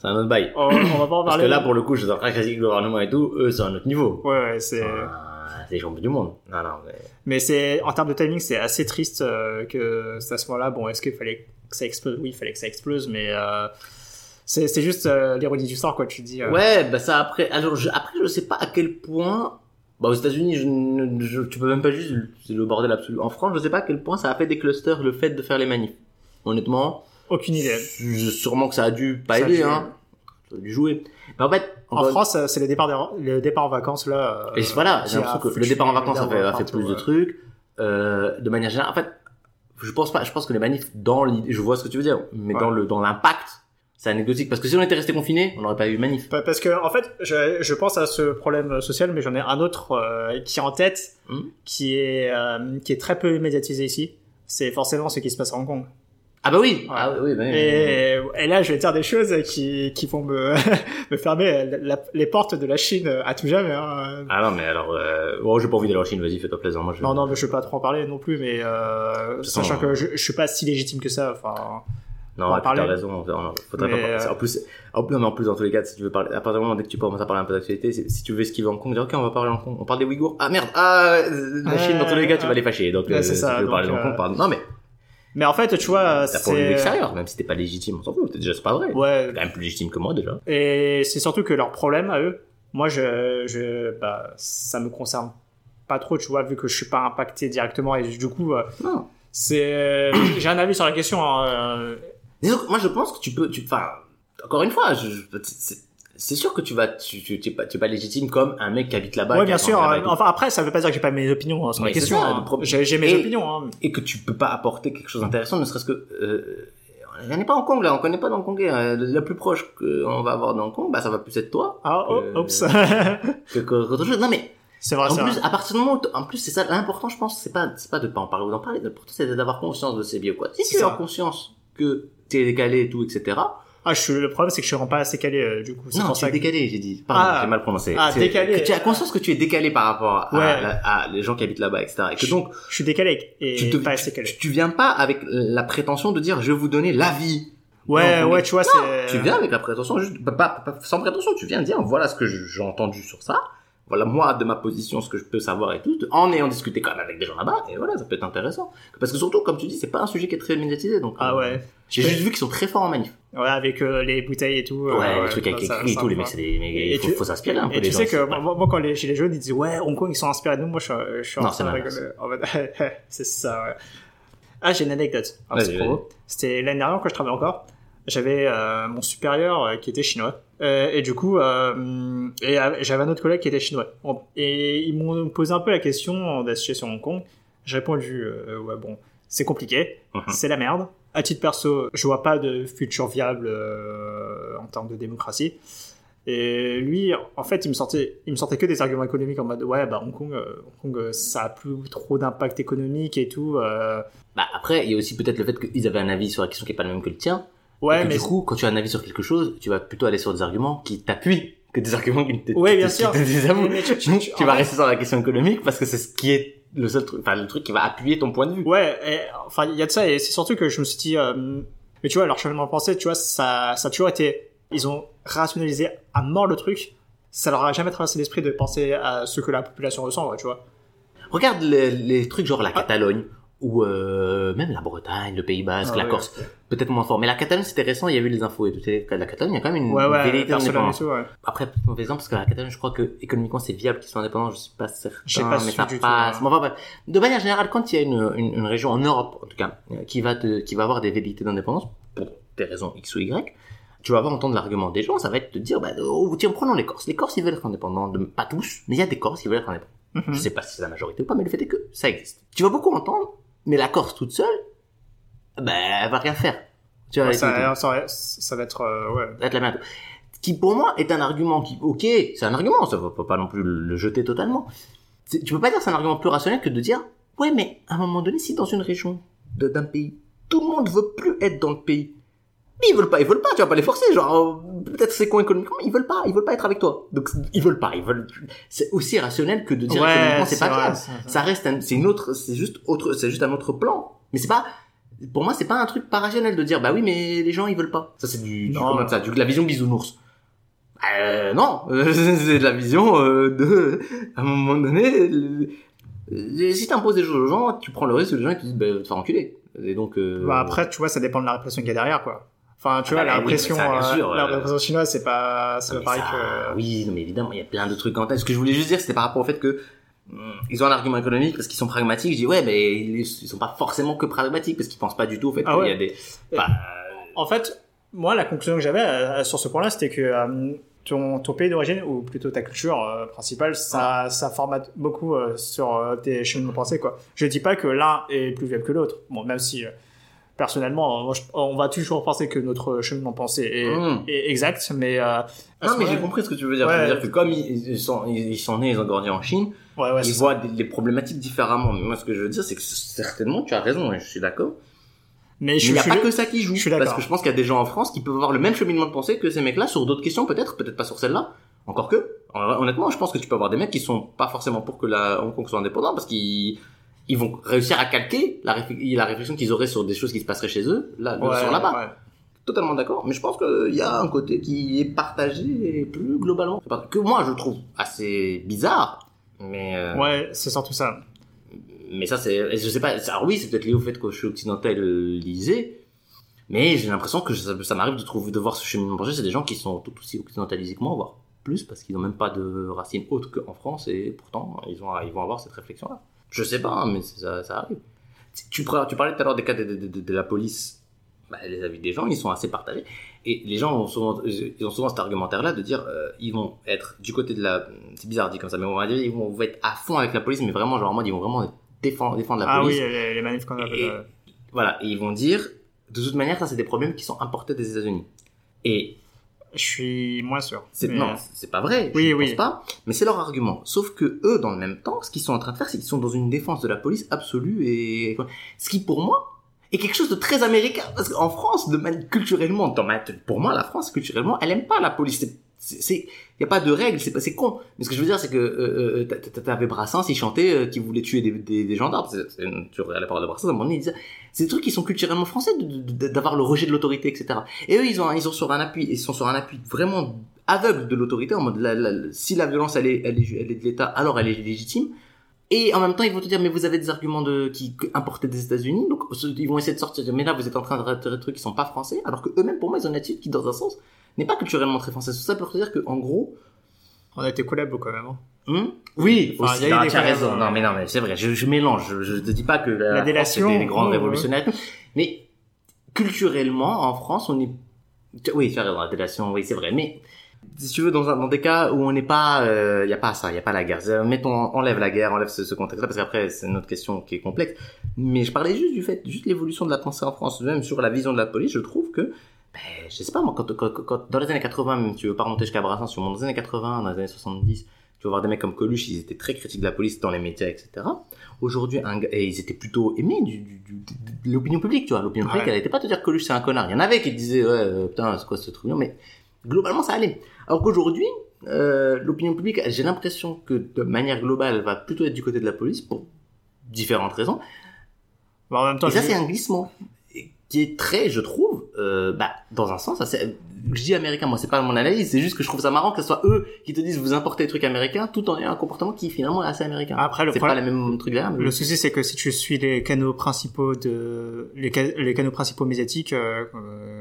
C'est un autre bail. On va pas en parler. Parce que là, pour le coup, je suis en train de critiquer le gouvernement et tout, eux, c'est un autre niveau. Ouais, c'est les gens du monde. Non, mais c'est, en termes de timing, c'est assez triste que, à ce moment-là, est-ce qu'il fallait que ça explose? Oui, il fallait que ça explose, mais, c'est juste l'ironie du sort, quoi, tu dis. Ouais, ça après, alors, je sais pas à quel point, aux États-Unis, tu peux même pas juste, c'est le bordel absolu. En France, je sais pas à quel point ça a fait des clusters le fait de faire les manifs. Honnêtement. Aucune idée. Sûrement que ça a dû pas aider, hein. Ça a dû jouer. Mais en fait. En France, c'est le départ en vacances, là. Et voilà, j'ai l'impression que le départ en vacances a fait plus de trucs. De manière générale. En fait, je pense que les manifs dans l'idée, je vois ce que tu veux dire, mais dans l'impact, c'est anecdotique, parce que si on était resté confiné, on n'aurait pas eu manif. Parce que en fait, je pense à ce problème social, mais j'en ai un autre qui est en tête, qui est très peu médiatisé ici. C'est forcément ce qui se passe à Hong Kong. Ah bah oui. Ah oui, bah oui. Et là, je vais dire des choses qui vont me fermer les portes de la Chine à tout jamais. Hein. Ah non, mais alors, bon, j'ai pas envie d'aller en Chine. Vas-y, fais-toi plaisir. Moi, non, mais je vais pas trop en parler non plus. Mais sachant que je suis pas si légitime que ça. Enfin. Non, t'as raison. Non, faudrait pas parler. En plus, dans tous les cas, si tu veux parler, à partir du moment dès que tu commences à parler un peu d'actualité, si tu veux esquiver Hong Kong, dire, ok, on va parler Hong Kong. On parle des Ouïghours. Ah merde. Ah, la Chine, dans tous les cas, tu vas les fâcher. Donc, c'est ça, si tu veux parler Hong Kong, pardon. Non, mais. Mais en fait, tu vois, t'as c'est... T'as l'extérieur, même si t'es pas légitime, on s'en fout, déjà, c'est pas vrai. Ouais. T'es quand même plus légitime que moi, déjà. Et c'est surtout que leur problème, à eux, moi, bah, ça me concerne pas trop, tu vois, vu que je suis pas impacté directement, et du coup, c'est... J'ai un avis sur la question, hein. Et donc, moi, je pense que enfin, encore une fois, c'est sûr que tu es pas légitime comme un mec qui habite là-bas. Ouais, bien sûr. Enfin, après, ça veut pas dire que j'ai pas mes opinions, hein, sur la question. Hein. J'ai mes opinions, hein. Et que tu peux pas apporter quelque chose d'intéressant, ne serait-ce que, on n'est pas Hong Kong, là. On connaît pas Hong Kong. La plus proche qu'on va avoir d'Hong Kong, bah, ça va plus être toi. Ah, oups. Qu'autre chose. Non, mais. C'est vrai, c'est vrai. En plus, à partir du moment où, en plus, c'est ça, l'important, je pense, c'est pas de pas en parler ou d'en parler. L'important, c'est d'avoir conscience de ces biais, quoi. Si tu es en conscience que t'es décalé et tout, etc. Ah, le problème, c'est que je ne rends pas assez calé, du coup. C'est non, tu es décalé, j'ai dit. Pardon, j'ai mal prononcé. Ah, décalé. Tu as conscience que tu es décalé par rapport à les gens qui habitent là-bas, etc. Et que donc. Je suis décalé et pas assez calé. Tu viens pas avec la prétention de dire, je vais vous donner l'avis. Ouais, non, ouais, tu vois, non, c'est... Tu viens avec la prétention, juste, pas sans prétention, tu viens dire, voilà ce que j'ai entendu sur ça. Voilà, moi, de ma position, ce que je peux savoir et tout, en ayant discuté quand même avec des gens là-bas, et voilà, ça peut être intéressant. Parce que surtout, comme tu dis, c'est pas un sujet qui est très médiatisé, donc. Ah ouais. J'ai juste vu qu'ils sont très forts en manif. Ouais, avec les bouteilles et tout. Ouais, les trucs avec écrit et tout, les mecs, c'est des mecs, il faut s'inspirer un peu. Et tu sais que, moi, quand chez les jeunes, ils disent, ouais, Hong Kong, ils sont inspirés de nous, moi, je suis en train de rigoler. En fait, c'est ça, ouais. Ah, j'ai une anecdote. C'était l'année dernière, quand je travaillais encore. J'avais mon supérieur qui était chinois, et du coup et j'avais un autre collègue qui était chinois, et ils m'ont posé un peu la question d'assister sur Hong Kong. J'ai répondu ouais, bon, c'est compliqué, c'est la merde. À titre perso, je vois pas de futur viable en termes de démocratie. Et lui, en fait, il me sortait que des arguments économiques en mode ouais, bah Hong Kong, ça a plus trop d'impact économique et tout. Bah après, il y a aussi peut-être le fait qu'ils avaient un avis sur la question qui est pas le même que le tien. Ouais, mais du coup, quand tu as un avis sur quelque chose, tu vas plutôt aller sur des arguments qui t'appuient que des arguments qui te désavouent. Tu vas rester sur la question économique parce que c'est ce qui est le seul truc, enfin le truc qui va appuyer ton point de vue. Ouais, et, enfin il y a de ça, et c'est surtout que je me suis dit, mais tu vois, leur changement de pensée, tu vois, ça a toujours été, ils ont rationalisé à mort le truc, ça leur a jamais traversé l'esprit de penser à ce que la population ressent, ouais, tu vois. Regarde les trucs genre la Catalogne. Ou même la Bretagne, le Pays Basque, la Corse, peut-être moins fort. Mais la Catalogne, c'était récent, il y a eu les infos et tout. La Catalogne, il y a quand même une vérité indépendante. Ouais. Après, peut-être mauvais exemple, parce que la Catalogne, je crois que économiquement, c'est viable qu'ils soient indépendants, je suis pas certain. Je sais pas si ça passe. Tout, ouais. Bon, enfin, de manière générale, quand il y a une région en Europe, en tout cas, qui va avoir des vérités d'indépendance, pour des raisons X ou Y, tu vas avoir entendre l'argument des gens, ça va être de dire, bah, tiens, prenons les Corses. Les Corses, ils veulent être indépendants, pas tous, mais il y a des Corses, ils veulent être indépendants. Mm-hmm. Je sais pas si c'est la majorité ou pas, mais le fait est que ça existe. Tu vas beaucoup entendre. Mais la Corse toute seule, bah, elle va rien faire. Tu vois, ouais, ça va être, ça va être la merde. Qui, pour moi, est un argument qui, ok, c'est un argument, ça ne faut pas non plus le jeter totalement. Tu peux pas dire que c'est un argument plus rationnel que de dire, ouais, mais à un moment donné, si dans une région d'un pays, tout le monde veut plus être dans le pays, mais ils veulent pas, tu vas pas les forcer, genre, peut-être c'est con économiquement, mais ils veulent pas être avec toi. Donc, c'est aussi rationnel que de dire économiquement, c'est pas grave. Ça reste c'est juste un autre plan. Mais c'est pas, pour moi, c'est pas un truc pas rationnel de dire, bah oui, mais les gens, ils veulent pas. Ça, c'est de la vision bisounours. Non, c'est de la vision, à un moment donné, si t'imposes des choses aux gens, tu prends le risque que les gens, ils te disent, bah, te faire enculer. Et donc, bah après, tu vois, ça dépend de la répression qu'il y a derrière, quoi. Enfin, tu vois, la répression, la répression chinoise, c'est pas pareil que... Oui, non, mais évidemment, il y a plein de trucs en tête. Ce que je voulais juste dire, c'était par rapport au fait que, ils ont un argument économique parce qu'ils sont pragmatiques. Je dis, ouais, mais ils sont pas forcément que pragmatiques parce qu'ils pensent pas du tout, en fait, qu'il y a des... Enfin... En fait, moi, la conclusion que j'avais sur ce point-là, c'était que ton pays d'origine, ou plutôt ta culture principale, ça formate beaucoup sur tes chemins de pensée, quoi. Je dis pas que l'un est plus viable que l'autre. Bon, même si... personnellement, on va toujours penser que notre cheminement de pensée est exact, mais... non, mais j'ai compris ce que tu veux dire. Ouais. C'est-à-dire que comme ils sont nés, ils ont grandi en Chine, ils voient les problématiques différemment. Mais moi, ce que je veux dire, c'est que certainement, tu as raison, je suis d'accord. Mais il n'y a pas que ça qui joue. Parce que je pense qu'il y a des gens en France qui peuvent avoir le même cheminement de pensée que ces mecs-là sur d'autres questions, peut-être pas sur celle-là. Encore que, honnêtement, je pense que tu peux avoir des mecs qui sont pas forcément pour que la Hong Kong soit indépendante parce qu'ils vont réussir à calquer la réflexion qu'ils auraient sur des choses qui se passeraient chez eux, là, ouais, sur là-bas. Ouais. Totalement d'accord, mais je pense qu'il y a un côté qui est partagé et plus globalement. Que moi, je trouve assez bizarre, mais... Ouais, c'est surtout ça. Mais ça, c'est... Je sais pas... Alors oui, c'est peut-être lié au fait que je suis occidentalisé, mais j'ai l'impression que ça m'arrive de voir ce cheminement projet, c'est des gens qui sont tout aussi occidentalisés que moi, voire plus, parce qu'ils n'ont même pas de racines hautes qu'en France, et pourtant, ils vont avoir cette réflexion-là. Je sais pas, mais ça arrive. Tu parlais tout à l'heure des cas de la police... Bah, les avis des gens, ils sont assez partagés. Et les gens ont souvent cet argumentaire-là de dire, ils vont être du côté de la... C'est bizarre dit comme ça, mais on va dire, ils vont être à fond avec la police, mais vraiment, genre en mode, ils vont vraiment défendre la police. Ah oui, les manifs qu'on appelle... Voilà, et ils vont dire, de toute manière, ça, c'est des problèmes qui sont importés des États-Unis. Et... Je suis moins sûr. Non, c'est pas vrai, je ne pense pas, mais c'est leur argument. Sauf que eux, dans le même temps, ce qu'ils sont en train de faire, c'est qu'ils sont dans une défense de la police absolue et... Ce qui, pour moi... Et quelque chose de très américain, parce qu'en France, culturellement, pour moi, la France, culturellement, elle aime pas la police. Y a pas de règles, c'est con. Mais ce que je veux dire, c'est que, t'avais Brassens, il chantait, qu'il voulait tuer des gendarmes. Tu regardes la parole de Brassens, à un moment donné, il disait, c'est des trucs qui sont culturellement français, d'avoir le rejet de l'autorité, etc. Et eux, ils sont sur un appui vraiment aveugle de l'autorité, en mode, si la violence, elle est de l'État, alors elle est légitime. Et en même temps, ils vont te dire, mais vous avez des arguments qui importaient des États-Unis, donc ils vont essayer de sortir, mais là, vous êtes en train de retirer des trucs qui sont pas français, alors que eux-mêmes, pour moi, ils ont une attitude qui, dans un sens, n'est pas culturellement très française. Ça pour te dire que, en gros, on a été collabos quand même. Oui, enfin, aussi, tu as raison. Non, mais c'est vrai. Je mélange. Je te dis pas que la délation, c'est des grandes révolutionnaires, mais culturellement, en France, on est. Oui, tu as raison. La délation, oui, c'est vrai, mais. Si tu veux, dans des cas où on n'est pas, y a pas ça, y a pas la guerre. Mettons, enlève la guerre, enlève ce contexte-là, parce qu'après c'est une autre question qui est complexe. Mais je parlais juste du fait, juste l'évolution de la pensée en France, même sur la vision de la police. Je trouve que, je sais pas moi, quand dans les années 80, même tu veux pas remonter jusqu'à Brassens, dans les années 80, dans les années 70, tu vas voir des mecs comme Coluche, ils étaient très critiques de la police dans les médias, etc. Aujourd'hui, et ils étaient plutôt aimés de l'opinion publique, tu vois. L'opinion publique, elle n'était pas te dire Coluche c'est un connard. Il y en avait qui disaient putain c'est quoi ce truc, mais globalement, ça allait. Alors qu'aujourd'hui, l'opinion publique, j'ai l'impression que de manière globale, elle va plutôt être du côté de la police pour différentes raisons. Bah, en même temps, et ça, c'est un glissement qui est très, je trouve, dans un sens, assez, je dis américain, moi, c'est pas mon analyse, c'est juste que je trouve ça marrant que ce soit eux qui te disent vous importez des trucs américains tout en ayant un comportement qui finalement est assez américain. Après, le problème, c'est pas le même truc derrière. Mais... Le souci, c'est que si tu suis les canaux principaux médiatiques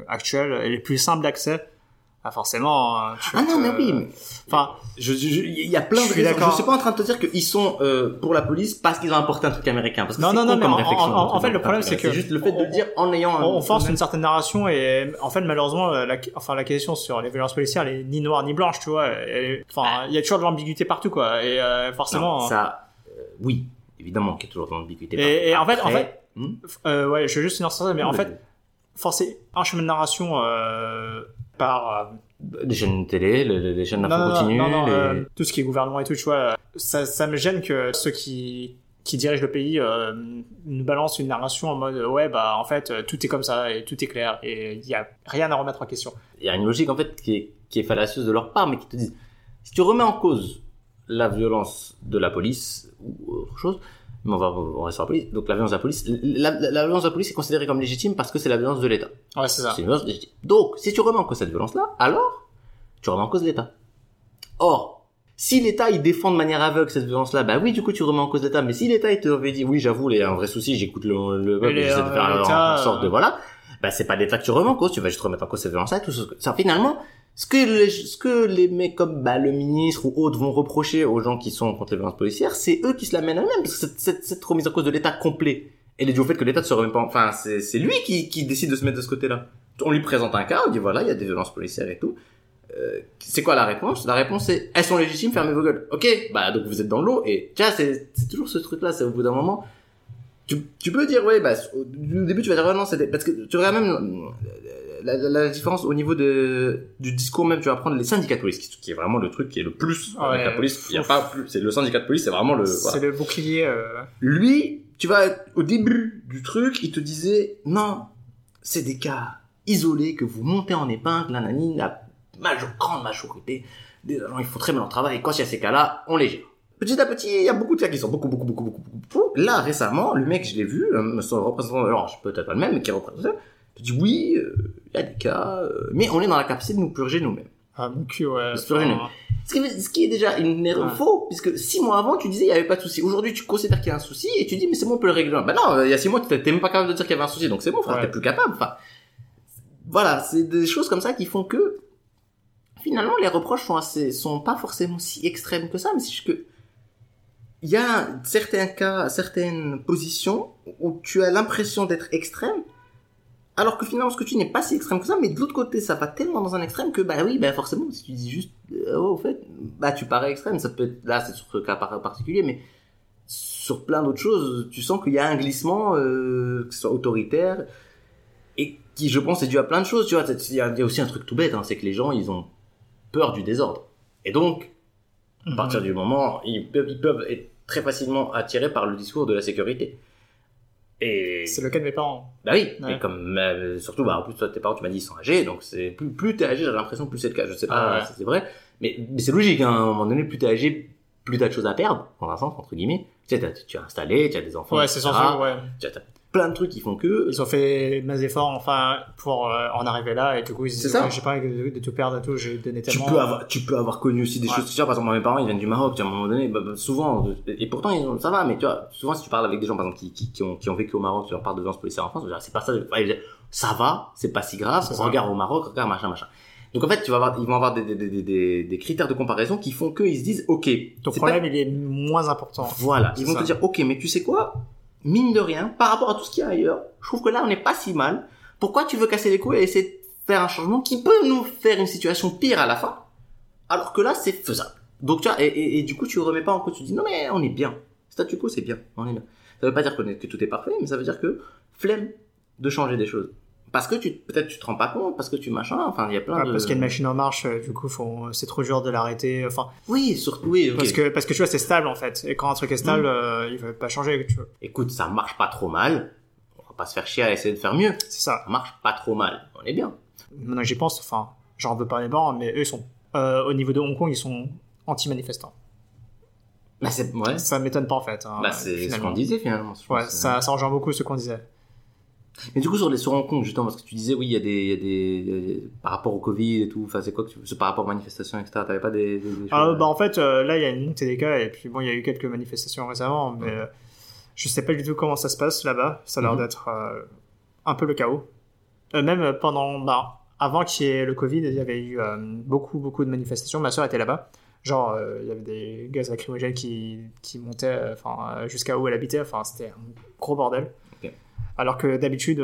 actuels et les plus simples d'accès. Ah, forcément. Mais oui. Enfin, il y a plein de raisons. D'accord. Je suis pas en train de te dire qu'ils sont pour la police parce qu'ils ont importé un truc américain. Parce que en fait, le problème, c'est que juste le fait de dire en ayant. On force une certaine narration et en fait, malheureusement, la question sur les violences policières, elle est ni noire ni blanche, tu vois. Il y a toujours de l'ambiguïté partout, quoi. Et forcément. Non, ça, oui, évidemment, qu'il y a toujours de l'ambiguïté. Et ouais, je veux juste une instance, mais en fait, forcer un chemin de narration. Par des chaînes de télé, les chaînes d'info continues, tout ce qui est gouvernement et tout, tu vois, ça me gêne que ceux qui dirigent le pays nous balancent une narration en mode en fait tout est comme ça et tout est clair et il y a rien à remettre en question. Il y a une logique en fait qui est fallacieuse de leur part, mais qui te dit si tu remets en cause la violence de la police ou autre chose, mais on reste sur la police. Donc la violence de la police, la violence de la police est considérée comme légitime parce que c'est la violence de l'État. Ouais, c'est ça. C'est une violence légitime. Donc, si tu remets en cause cette violence-là, alors tu remets en cause l'État. Or, si l'État il défend de manière aveugle cette violence-là, bah oui, du coup tu remets en cause l'État. Mais si l'État il te avait dit, oui, j'avoue, il y a un vrai souci, j'écoute le peuple, j'essaie de faire en sorte de voilà, bah c'est pas l'État que tu remets en cause, tu vas juste remettre en cause cette violence-là, et tout ça finalement. Ce que les mecs comme le ministre ou autres vont reprocher aux gens qui sont contre les violences policières, c'est eux qui se l'amènent à eux-mêmes, parce que cette remise en cause de l'État complet, elle est due au fait que l'État ne se remet pas, enfin c'est lui qui décide de se mettre de ce côté-là. On lui présente un cas, on dit voilà, il y a des violences policières et tout. C'est quoi la réponse? La réponse c'est elles sont légitimes, fermez vos gueules. OK, donc vous êtes dans l'eau et tiens, c'est toujours ce truc-là, c'est au bout d'un moment tu peux dire au début tu vas dire non, c'était parce que tu regardes même la différence au niveau du discours même, tu vas prendre les syndicats de police, qui est vraiment le truc qui est le plus avec la police. Il y a pas plus, c'est le syndicat de police, c'est vraiment le bouclier. Lui, tu vas au début du truc, il te disait non, c'est des cas isolés que vous montez en épingle, nanani, la grande majorité des agents, ils font très mal leur travail, et quand il y a ces cas-là, on les gère. Petit à petit, il y a beaucoup de cas qui sont beaucoup. Là, récemment, le mec, je l'ai vu, son représentant, alors je peux peut-être pas le même, mais qui représente ça, il dit oui, il y a des cas, mais on est dans la capacité de nous purger nous-mêmes. Ah, mon cul, ouais. De se purger nous-mêmes. Ce qui est déjà une erreur faux, puisque 6 mois avant, tu disais, il n'y avait pas de souci. Aujourd'hui, tu considères qu'il y a un souci, et tu dis, mais c'est bon, on peut le régler. Ben non, il y a 6 mois, tu t'es même pas capable de dire qu'il y avait un souci, donc c'est bon, frère, t'es plus capable, enfin. Voilà, c'est des choses comme ça qui font que, finalement, les reproches sont pas forcément si extrêmes que ça, mais c'est juste que, il y a certains cas, certaines positions où tu as l'impression d'être extrême, alors que finalement, ce que tu n'es pas si extrême que ça, mais de l'autre côté, ça va tellement dans un extrême que, bah oui, bah forcément, si tu dis juste, oh, au fait, bah tu parais extrême, ça peut être, là, c'est sur ce cas particulier, mais sur plein d'autres choses, tu sens qu'il y a un glissement, que ce soit autoritaire, et qui, je pense, est dû à plein de choses, tu vois, il y a aussi un truc tout bête, hein, c'est que les gens, ils ont peur du désordre. Et donc, à partir du moment, ils peuvent être très facilement attirés par le discours de la sécurité. Et c'est le cas de mes parents. Bah oui, ouais. Et comme surtout, bah en plus toi tes parents, tu m'as dit ils sont âgés, donc c'est plus t'es âgé, j'ai l'impression plus c'est le cas. Je sais pas si c'est vrai, mais c'est logique. Hein, à un moment donné, plus t'es âgé, plus t'as de choses à perdre, dans un sens entre guillemets. Tu sais, tu as installé, tu as des enfants. Ouais, c'est sans doute. Ouais. T'as plein de trucs qui font que ils ont fait mes efforts enfin pour en arriver là, et du coup ils disent j'ai pas de tout perdre à tout, j'ai donné tellement. Tu peux avoir connu aussi des choses qui sont, par exemple mes parents ils viennent du Maroc, à un moment donné souvent, et pourtant ils ont, ça va, mais tu vois souvent si tu parles avec des gens par exemple qui ont vécu au Maroc, tu leur parles de violence policière en France, c'est pas ça, ça va, c'est pas si grave, regarde au Maroc, regarde machin. Donc en fait, ils vont avoir des critères de comparaison qui font que ils se disent OK, ton problème il est moins important. Voilà, ils vont te dire OK, mais tu sais quoi, mine de rien, par rapport à tout ce qu'il y a ailleurs, je trouve que là, on n'est pas si mal. Pourquoi tu veux casser les couilles et essayer de faire un changement qui peut nous faire une situation pire à la fin, alors que là, c'est faisable. Donc, tu vois, et du coup, tu remets pas en cause, tu dis, non, mais on est bien. Statu quo, c'est bien. On est bien. Ça veut pas dire que tout est parfait, mais ça veut dire que flemme de changer des choses. Parce que peut-être tu te rends pas compte, parce que tu machin, enfin, il y a plein de... Parce qu'il y a une machine en marche, du coup, c'est trop dur de l'arrêter, enfin... Oui, surtout, oui, okay. Parce que tu vois, c'est stable, en fait. Et quand un truc est stable, il veut pas changer, tu vois. Écoute, ça marche pas trop mal. On va pas se faire chier à essayer de faire mieux. C'est ça. Ça marche pas trop mal. On est bien. Maintenant que j'y pense, enfin, j'en veux pas les bords, mais eux, ils sont, au niveau de Hong Kong, ils sont anti-manifestants. Bah, c'est, ouais. Ça m'étonne pas, en fait. Hein, bah, c'est finalement. Ce qu'on disait, finalement. Ouais, ça rejoint beaucoup ce qu'on disait. Mais du coup, sur Hong Kong, justement, parce que tu disais, oui, il y a des par rapport au Covid et tout, enfin, c'est quoi que tu, par rapport aux manifestations, etc., t'avais pas des choses... bah, en fait, là, il y a une montée des cas, et puis bon, il y a eu quelques manifestations récemment, mais je sais pas du tout comment ça se passe là-bas, ça a l'air d'être un peu le chaos. Même pendant, bah, avant qu'il y ait le Covid, il y avait eu beaucoup de manifestations, ma soeur était là-bas, genre, il y avait des gaz lacrymogènes qui montaient, jusqu'à où elle habitait, enfin, c'était un gros bordel. Alors que d'habitude,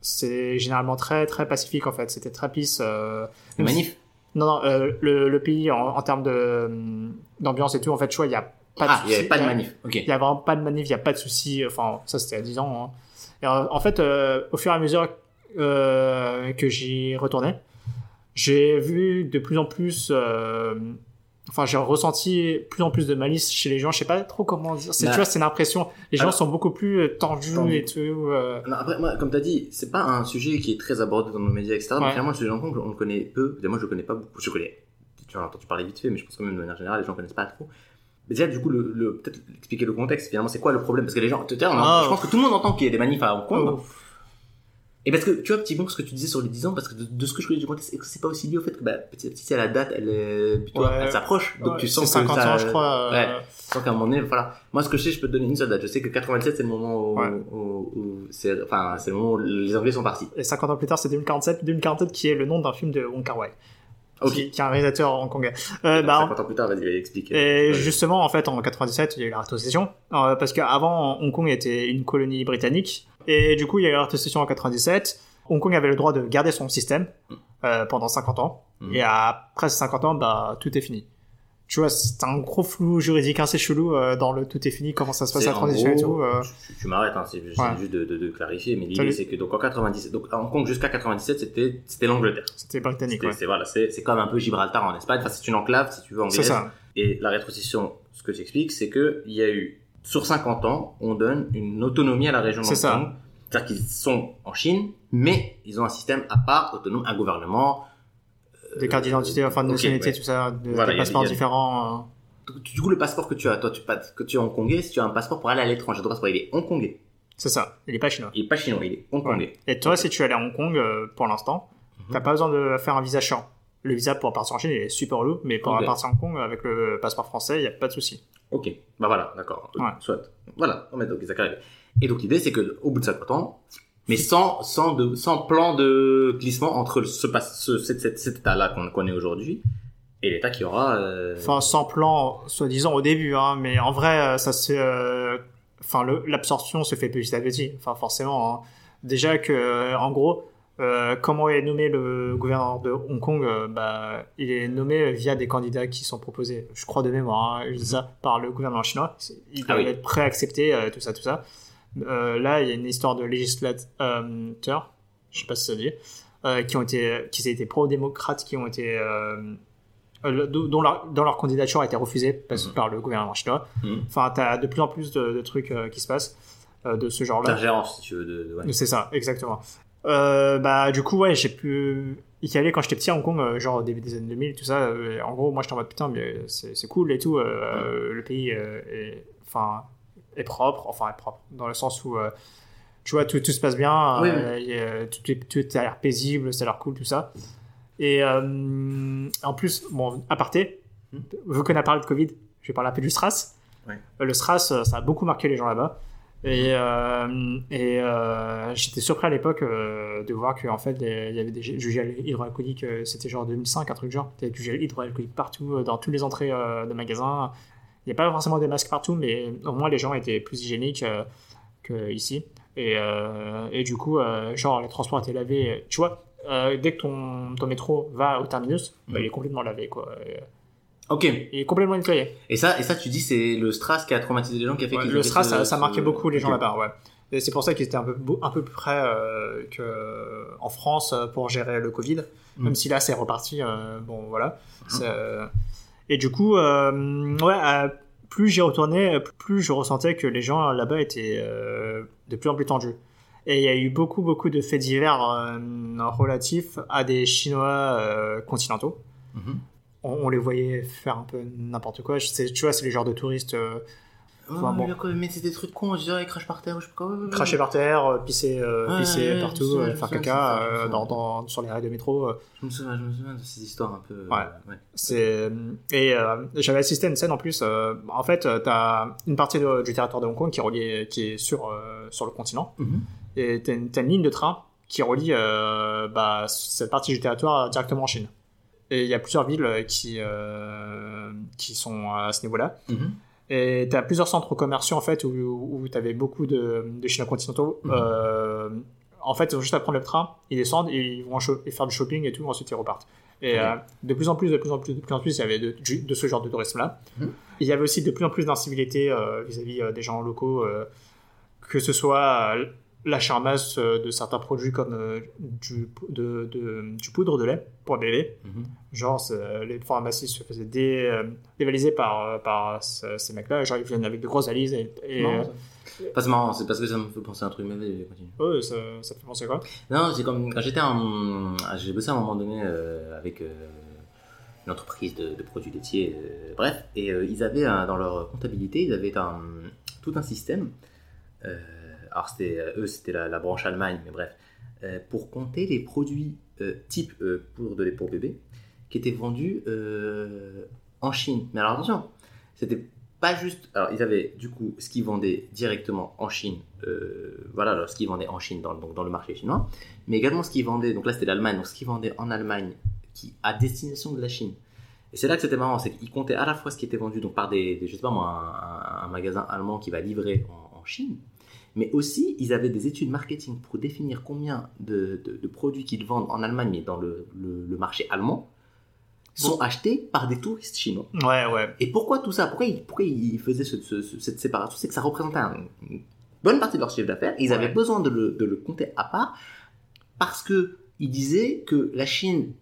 c'est généralement très très pacifique en fait. C'était très peace. Les manifs. Non, le pays en termes d'ambiance et tout. En fait, tu vois, il y a pas de soucis. Il y avait pas de manif. Ok. Il y a vraiment pas de manif. Il y a pas de soucis. Enfin, ça c'était à 10 ans. Hein. Et en fait, au fur et à mesure que j'y retournais, j'ai vu de plus en plus. J'ai ressenti plus en plus de malice chez les gens, je sais pas trop comment dire. Tu vois, c'est une impression. Les gens sont beaucoup plus tendus et tout. Non, après, moi, comme t'as dit, c'est pas un sujet qui est très abordé dans nos médias, etc. Mais finalement, le sujet de Hong Kong, on le connaît peu. Moi, je le connais pas beaucoup. Je connais. Tu en as entendu parler vite fait, mais je pense que même de manière générale, les gens connaissent pas trop. Mais déjà, du coup, peut-être expliquer le contexte. Finalement, c'est quoi le problème? Parce que les gens, je pense que tout le monde entend qu'il y a des manifs à Hong Kong. Oh. Et parce que, tu vois, petit bon, ce que tu disais sur les 10 ans, parce que de ce que je connais du contexte, c'est pas aussi lié au fait que, bah, petit à petit, c'est à la date, elle s'approche. Donc, tu sens que 50 ans, je crois. Ouais. Tu sens qu'à un moment donné, voilà. Moi, ce que je sais, je peux te donner une seule date. Je sais que 97, c'est le moment où c'est le moment où les Anglais sont partis. Et 50 ans plus tard, c'est 2047. 2047 qui est le nom d'un film de Wong Kar-wai. Ok. Qui est un réalisateur hongkongais. 50 ans plus tard, vas-y, explique. Et justement, en fait, en 97, il y a eu la rétrocession. Parce qu'avant, Hong Kong était une colonie britannique. Et du coup, il y a eu la rétrocession en 97. Hong Kong avait le droit de garder son système pendant 50 ans. Et après 50 ans, bah, tout est fini. Tu vois, c'est un gros flou juridique assez chelou dans le tout est fini, comment ça se passe la transition et tout. Tu m'arrêtes, hein, c'est juste de clarifier. Mais l'idée, c'est que donc en 97, donc à Hong Kong jusqu'à 97, c'était l'Angleterre. C'était britannique. C'est comme un peu Gibraltar en Espagne. Enfin, c'est une enclave, si tu veux, anglaise. C'est ça. Et la rétrocession, ce que j'explique, c'est que il y a eu sur 50 ans, on donne une autonomie à la région de Hong Kong. C'est-à-dire qu'ils sont en Chine, mais ils ont un système à part, autonome, un gouvernement. Des cartes d'identité, enfin de nationalité, tout ça, des passeports différents. Du coup, le passeport que tu as, toi, que tu es hongkongais, si tu as un passeport pour aller à l'étranger, ton passeport, il est hongkongais. C'est ça, il est pas chinois. Il est pas chinois, il est hongkongais. Et toi, si tu es allé à Hong Kong, pour l'instant, t'as pas besoin de faire un visa chiant. Le visa pour partir en Chine est super lourd, mais pour partir en Hong Kong, avec le passeport français, il n'y a pas de souci. Ok, bah voilà, d'accord. Ouais. Soit. Voilà, on met donc les accords. Et donc l'idée, c'est qu'au bout de 50 ans, mais sans plan de glissement entre cet état-là qu'on connaît aujourd'hui et l'état qui aura... Enfin, sans plan, soi-disant, au début, hein, mais en vrai, ça se... Enfin, l'absorption se fait petit à petit, enfin, forcément. Hein. Déjà que, en gros... comment est nommé le gouverneur de Hong Kong, il est nommé via des candidats qui sont proposés, je crois de mémoire, par le gouvernement chinois. Il doit être préaccepté, tout ça. Là, il y a une histoire de législateurs, je sais pas si ça dit, qui étaient pro-démocrates, qui ont été, dont leur candidature a été refusée par le gouvernement chinois. Enfin, t'as de plus en plus de trucs qui se passent de ce genre-là. D'ingérence, si tu veux. C'est ça, exactement. Du coup, ouais, j'ai pu y aller quand j'étais petit à Hong Kong, genre au début des années 2000, tout ça. En gros, moi j'étais en mode putain, mais c'est cool et tout. Le pays est propre, dans le sens où tu vois, tout se passe bien, tout a l'air paisible, ça a l'air cool, tout ça. Et en plus, bon, aparté, vu qu'on a parlé de Covid, je vais parler un peu du SRAS. Ouais. Le SRAS, ça a beaucoup marqué les gens là-bas. Et j'étais surpris à l'époque de voir qu'en fait il y avait du gel hydroalcoolique, c'était genre 2005, un truc genre. Il y avait du gel hydroalcoolique partout, dans toutes les entrées de magasins. Il n'y a pas forcément des masques partout, mais au moins les gens étaient plus hygiéniques qu'ici. Et du coup, genre les transports étaient lavés. Tu vois, dès que ton métro va au terminus, il est complètement lavé, quoi. Ok. Il est complètement nettoyé. Et ça, tu dis, c'est le SRAS qui a traumatisé les gens, qui a fait qu'ils... Le SRAS, ça marquait beaucoup les gens là-bas, ouais. Et c'est pour ça qu'ils étaient un peu plus près qu'en France pour gérer le Covid. Même si là, c'est reparti, bon, voilà. Et du coup, plus j'y retournais, plus je ressentais que les gens là-bas étaient de plus en plus tendus. Et il y a eu beaucoup, beaucoup de faits divers relatifs à des Chinois continentaux. On les voyait faire un peu n'importe quoi. Tu vois, c'est les genres de touristes. Mais c'est des trucs cons. Je dirais, cracher par terre. Cracher par terre, pisser partout, faire caca sur les rails de métro. Je me souviens de ces histoires un peu. Ouais. J'avais assisté à une scène en plus. En fait, t'as une partie du territoire de Hong Kong qui est sur le continent. Et t'as une ligne de train qui relie cette partie du territoire directement en Chine. Et il y a plusieurs villes qui sont à ce niveau-là. Et tu as plusieurs centres commerciaux, en fait, où tu avais beaucoup de Chinois continentaux. En fait, ils ont juste à prendre le train, ils descendent, ils vont faire du shopping et tout, ensuite ils repartent. Et de plus en plus, il y avait de ce genre de tourisme-là. Il y avait aussi de plus en plus d'incivilité vis-à-vis des gens locaux, que ce soit la charmasse de certains produits comme du poudre de lait pour bébé. Genre, les pharmacies se faisaient dévaliser par ces mecs-là. Genre, ils viennent avec de grosses valises. C'est marrant, c'est parce que ça me fait penser à un truc. Mais continue. Oui, ça te fait penser à quoi? Non, c'est comme quand j'ai bossé à un moment donné avec une entreprise de produits laitiers, bref. Et ils avaient, dans leur comptabilité, ils avaient tout un système. Alors, c'était la branche Allemagne, mais bref, pour compter les produits type poudre de lait pour bébé qui étaient vendus en Chine. Mais alors, attention, c'était pas juste. Alors, ils avaient du coup ce qu'ils vendaient directement en Chine, ce qu'ils vendaient en Chine, dans le marché chinois, mais également ce qu'ils vendaient, donc là c'était l'Allemagne, donc ce qu'ils vendaient en Allemagne à destination de la Chine. Et c'est là que c'était marrant, c'est qu'ils comptaient à la fois ce qui était vendu donc par un magasin allemand qui va livrer en Chine. Mais aussi, ils avaient des études marketing pour définir combien de produits qu'ils vendent en Allemagne, mais dans le marché allemand, sont achetés par des touristes chinois. Ouais. Et pourquoi tout ça ? Pourquoi ils faisaient cette séparation ? C'est que ça représentait une bonne partie de leur chiffre d'affaires. Ils avaient besoin de le compter à part parce qu'ils disaient que la Chine,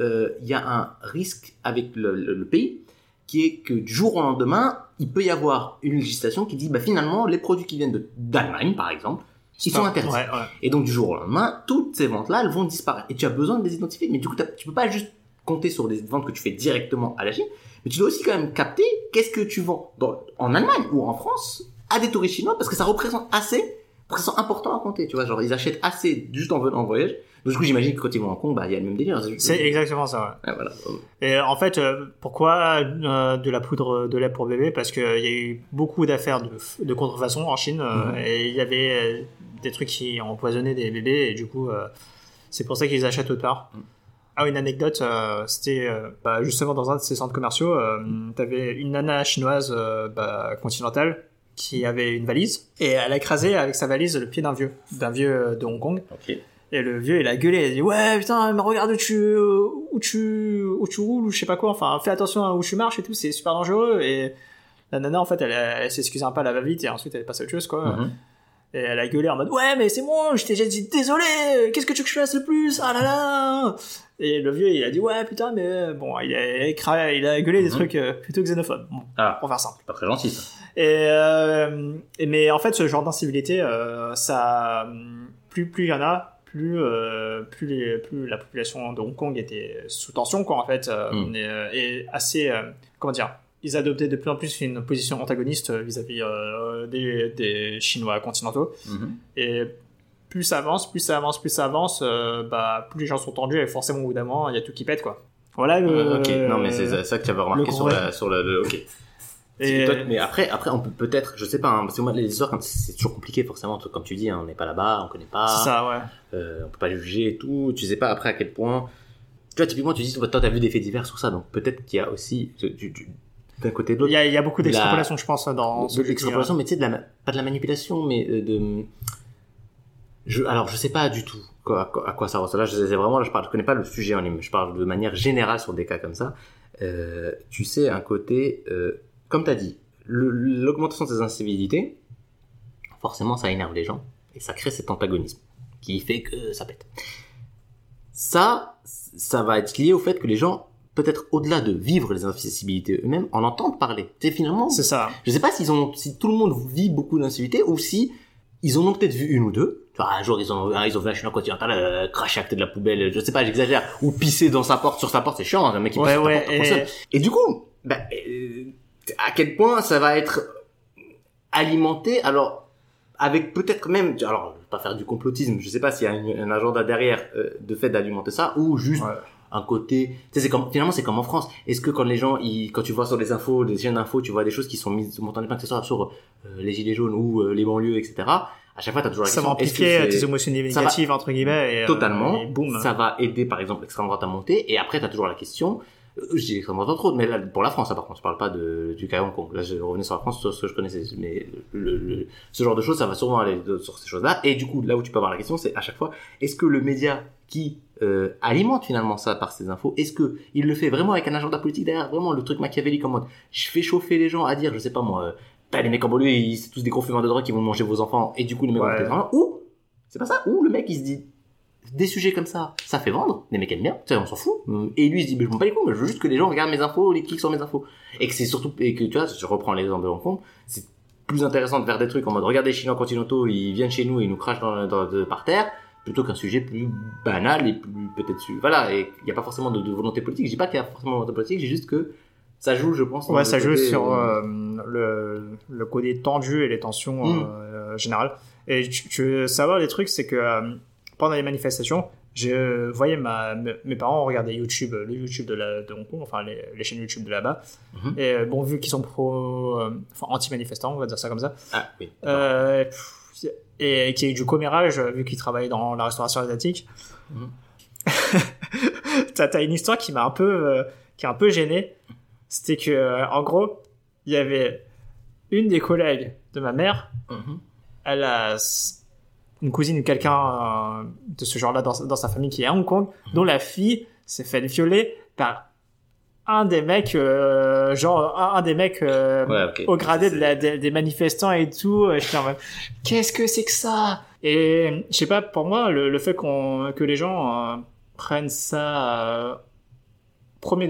y a un risque avec le pays qui est que du jour au lendemain, il peut y avoir une législation qui dit, finalement, les produits qui viennent d'Allemagne, par exemple, Ils sont interdits. Ouais, ouais. Et donc, du jour au lendemain, toutes ces ventes-là, elles vont disparaître. Et tu as besoin de les identifier. Mais du coup, tu peux pas juste compter sur les ventes que tu fais directement à la Chine. Mais tu dois aussi quand même capter qu'est-ce que tu vends en Allemagne ou en France à des touristes chinois, parce que ça représente assez pour que ça soit important à compter. Tu vois, genre, ils achètent assez juste en venant en voyage. Donc, du coup, j'imagine que quand ils vont en Hong Kong, bah, il y a le même délire. C'est exactement ça. Ouais. Et, voilà. Et en fait, pourquoi de la poudre de lait pour bébé ? Parce qu'il y a eu beaucoup d'affaires de contrefaçon en Chine, et il y avait des trucs qui empoisonnaient des bébés, et du coup, c'est pour ça qu'ils achètent autre part. Ah, une anecdote, c'était justement dans un de ces centres commerciaux, t'avais une nana chinoise continentale qui avait une valise, et elle a écrasé avec sa valise le pied d'un vieux de Hong Kong. Okay. Et le vieux, il a gueulé, il a dit « Ouais, putain, mais regarde où tu roules, ou je sais pas quoi, enfin, fais attention à où tu marches et tout, c'est super dangereux. » Et la nana, en fait, elle s'excuse un peu, elle va vite, et ensuite, elle est passée à autre chose, quoi. Mm-hmm. Et elle a gueulé en mode « Ouais, mais c'est moi, je t'ai déjà dit « Désolé, qu'est-ce que tu veux que je fasse le plus ? Ah là là !» Et le vieux, il a dit « Ouais, putain, mais bon, il a gueulé des trucs plutôt xénophobes. Bon, pour faire simple. » Pas très gentil, ça. Mais en fait, ce genre d'incivilité, ça... Plus il y en a... Plus la population de Hong Kong était sous tension, quoi, en fait, et assez, comment dire, ils adoptaient de plus en plus une position antagoniste vis-à-vis des Chinois continentaux, et plus ça avance, plus les gens sont tendus, et forcément au bout d'un moment, il y a tout qui pète, quoi. Voilà le... Non, mais c'est ça que tu avais remarqué sur le... Ok. Et... Mais après, on peut peut-être, je sais pas, hein, parce que moi, les histoires, c'est toujours compliqué, forcément, comme tu dis, hein, on n'est pas là-bas, on connaît pas. C'est ça, ouais. On peut pas juger et tout, tu sais pas après à quel point. Tu vois, typiquement, tu dis, toi, t'as vu des faits divers sur ça, donc peut-être qu'il y a aussi, d'un côté de l'autre. Il y a beaucoup d'extrapolation, je pense, dans ce extrapolation, mais tu sais, pas de la manipulation, mais alors, je sais pas du tout à quoi ça ressemble. Là, je connais pas le sujet en ligne, je parle de manière générale sur des cas comme ça. Tu sais, un côté, comme tu as dit, l'augmentation de ces incivilités, forcément, ça énerve les gens et ça crée cet antagonisme qui fait que ça pète. Ça va être lié au fait que les gens, peut-être au-delà de vivre les incivilités eux-mêmes, en entendent parler. Tu sais, finalement, c'est ça. Je ne sais pas si tout le monde vit beaucoup d'incivilités ou si ils en ont peut-être vu une ou deux. Enfin, un jour, ils ont vu un chinois continental cracher à côté de la poubelle, je sais pas, j'exagère, ou pisser dans sur sa porte, c'est chiant, un mec qui pisse sur ta porte comme ça. Et du coup, à quel point ça va être alimenté, alors avec peut-être même, alors je vais pas faire du complotisme, je sais pas s'il y a un agenda derrière de fait d'alimenter ça ou juste un côté, tu sais, c'est comme en France. Est-ce que quand les gens, quand tu vois sur les infos, les chaînes d'infos, tu vois des choses qui sont mises, on t'entendait pas que ce soit sur les gilets jaunes ou les banlieues, etc. À chaque fois, t'as toujours la question. Ça va amplifier tes émotions négatives entre guillemets. Et, totalement. Et boum. Ça va aider par exemple l'extrême droite à monter. Et après, t'as toujours la question. Je dis extrêmement trop, mais là, pour la France, par contre, je parle pas du cas Hong Kong. Là, je revenais sur la France, sur ce que je connaissais. Mais ce genre de choses, ça va sûrement aller sur ces choses-là. Et du coup, là où tu peux avoir la question, c'est à chaque fois, est-ce que le média qui alimente finalement ça par ses infos, est-ce que il le fait vraiment avec un agenda politique derrière, vraiment le truc machiavélique en mode, je fais chauffer les gens à dire, je sais pas moi, les mecs en banlieue, c'est tous des gros fumeurs de drogue qui vont manger vos enfants, et du coup, les mecs vont les vendre. Ou, c'est pas ça, ou le mec, il se dit, des sujets comme ça fait vendre, les mecs aiment bien, on s'en fout, et lui il se dit, mais je m'en bats les couilles, je veux juste que les gens regardent mes infos, les cliquent sur mes infos, et que c'est surtout, et que tu vois, je reprends l'exemple de Hong Kong, c'est plus intéressant de faire des trucs en mode, regardez les Chinois continentaux, ils viennent chez nous, ils nous crachent par terre, plutôt qu'un sujet plus banal, et plus, peut-être, voilà, et il n'y a pas forcément de volonté politique, je dis pas qu'il y a forcément de volonté politique, j'ai juste que ça joue, je pense. Ouais, ça joue sur le côté tendu et les tensions générales, et tu veux savoir les trucs, c'est que pendant les manifestations, je voyais mes parents regarder le YouTube de Hong Kong, enfin les chaînes YouTube de là-bas. Mm-hmm. Et bon, vu qu'ils sont anti-manifestants, on va dire ça comme ça. Ah oui. Et qu'il y a eu du commérage, vu qu'ils travaillent dans la restauration asiatique. Mm-hmm. T'as une histoire qui m'a un peu, qui est un peu gênée. C'était que, en gros, il y avait une des collègues de ma mère. Mm-hmm. Elle a une cousine ou quelqu'un de ce genre-là dans sa famille qui est à Hong Kong, dont la fille s'est faite violer par un des mecs ouais, okay. Au gradé des manifestants et tout. Et je suis en mode, qu'est-ce que c'est que ça ? Et je sais pas, pour moi, le fait que les gens prennent ça au premier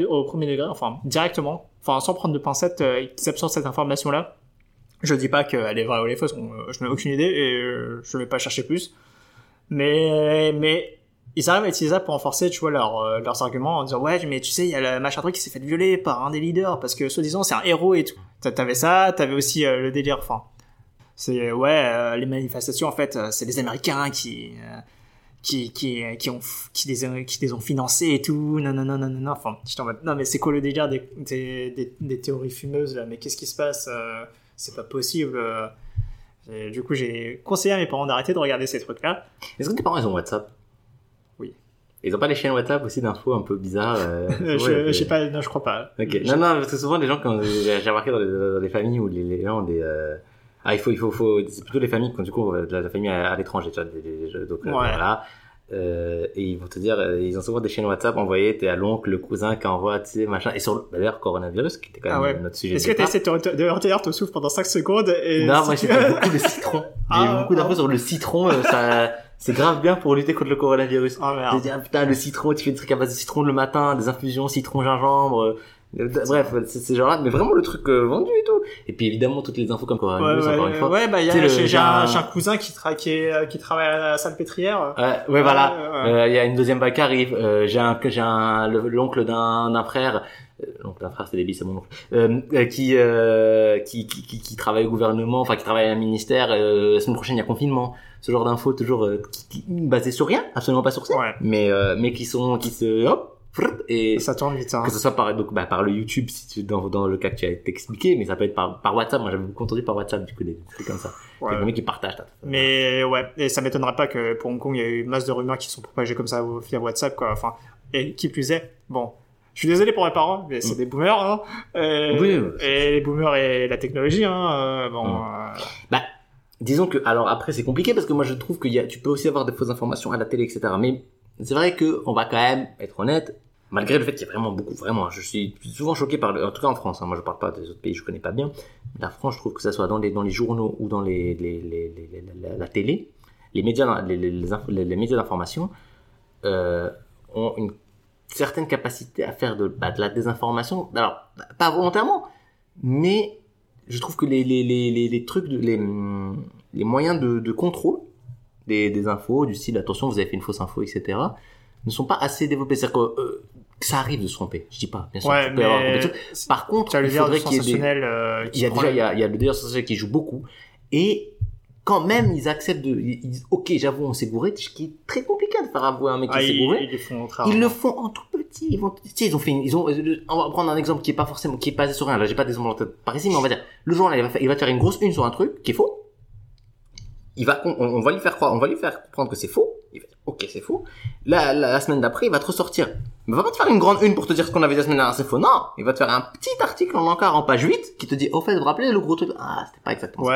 degré, enfin directement, enfin sans prendre de pincettes, qu'ils absorbent cette information-là, Je dis pas qu'elle est vraie ou elle est fausse, je n'ai aucune idée et je vais pas chercher plus. Mais ils arrivent à utiliser ça pour renforcer, tu vois, leurs arguments en disant ouais, mais tu sais, il y a le machin truc qui s'est fait violer par un des leaders parce que soi-disant c'est un héros et tout. T'avais ça, t'avais aussi le délire, enfin, c'est les manifestations en fait, c'est les Américains qui les ont financés et tout. Non. Enfin, j'étais en mode non mais c'est quoi le délire des théories fumeuses là, mais qu'est-ce qui se passe? C'est pas possible. Et du coup, j'ai conseillé à mes parents d'arrêter de regarder ces trucs-là. Est-ce que tes parents, ils ont WhatsApp? Oui. Ils ont pas les chaînes WhatsApp aussi d'infos un peu bizarres? Je sais pas, non, je crois pas. Okay. Non, parce que souvent, les gens, j'ai remarqué dans les familles où les gens ont des... c'est plutôt les familles, quand du coup, la famille à l'étranger, tu vois, donc ouais. Voilà. Et ils vont te dire, ils ont souvent des chaînes WhatsApp envoyées, t'es à l'oncle, le cousin qui envoie, tu sais, machin. Et sur d'ailleurs, coronavirus, qui était quand même notre sujet. Est-ce que t'as essayé de retenir ton souffle pendant 5 secondes et... Non, moi, j'ai fait beaucoup de citron. J'ai eu beaucoup d'infos sur le citron, ça, c'est grave bien pour lutter contre le coronavirus. Oh merde. J'ai dit, putain, le citron, tu fais des trucs à base de citron le matin, des infusions, citron, gingembre. Bref, c'est ces gens-là, mais vraiment le truc vendu et tout. Et puis évidemment, toutes les infos comme coronavirus, encore une fois. Ouais, bah, j'ai un cousin qui travaille à la Salpêtrière. Ouais, voilà. Il y a une deuxième vague qui arrive. L'oncle d'un frère. L'oncle d'un frère, c'est débile, c'est mon oncle. Qui travaille au gouvernement, enfin, qui travaille à un ministère. La semaine prochaine, il y a confinement. Ce genre d'infos, toujours, basées sur rien, absolument pas sur ça. Ouais. Mais hop. Et ça tourne vite, hein. Que ce soit par le YouTube, si tu dans le cas que tu as expliqué, mais ça peut être par WhatsApp. Moi, j'avais beaucoup entendu par WhatsApp, du coup, des trucs comme ça. Ouais. Les mecs qui partagent. Mais ouais, et ça m'étonnerait pas que pour Hong Kong, il y a eu masse de rumeurs qui sont propagées comme ça via WhatsApp, quoi. Enfin, et qui plus est, bon, je suis désolé pour mes parents, mais c'est des boomers, hein. Et les boomers et la technologie, hein. Disons que, alors après, c'est compliqué parce que moi, je trouve tu peux aussi avoir des fausses informations à la télé, etc. Mais c'est vrai que on va quand même être honnête. Malgré le fait qu'il y a vraiment beaucoup, vraiment, je suis souvent choqué en tout cas en France, hein, moi je parle pas des autres pays, je connais pas bien. La France, je trouve que ça soit dans les journaux ou dans la télé, les médias, les médias d'information, ont une certaine capacité à faire de la désinformation. Alors, pas volontairement, mais je trouve que les moyens de contrôle des infos, du style, attention, vous avez fait une fausse info, etc., ne sont pas assez développés. C'est-à-dire que ça arrive de se tromper. Je dis pas, bien sûr. Ouais, mais avoir... Par contre, il faudrait qu'il y ait il y a le délire sensationnel qui joue beaucoup. Et quand même, ils acceptent ils disent, ok, j'avoue, on s'est gouré, ce qui est très compliqué de faire avouer un mec qui s'est gouré. Ils le font en tout petit. On va prendre un exemple qui est basé sur rien. Là, j'ai pas d'exemple en tête par ici, mais on va dire, le journal, il va faire une grosse une sur un truc qui est faux. On va lui faire croire, on va lui faire comprendre que c'est faux. Il va dire, ok, c'est faux. La semaine d'après, il va te ressortir. Il va pas te faire une grande une pour te dire ce qu'on avait dit la semaine dernière, c'est faux. Non, il va te faire un petit article en encart en page 8 qui te dit, au fait, vous vous rappelez le gros truc? Ah, c'était pas exactement ça.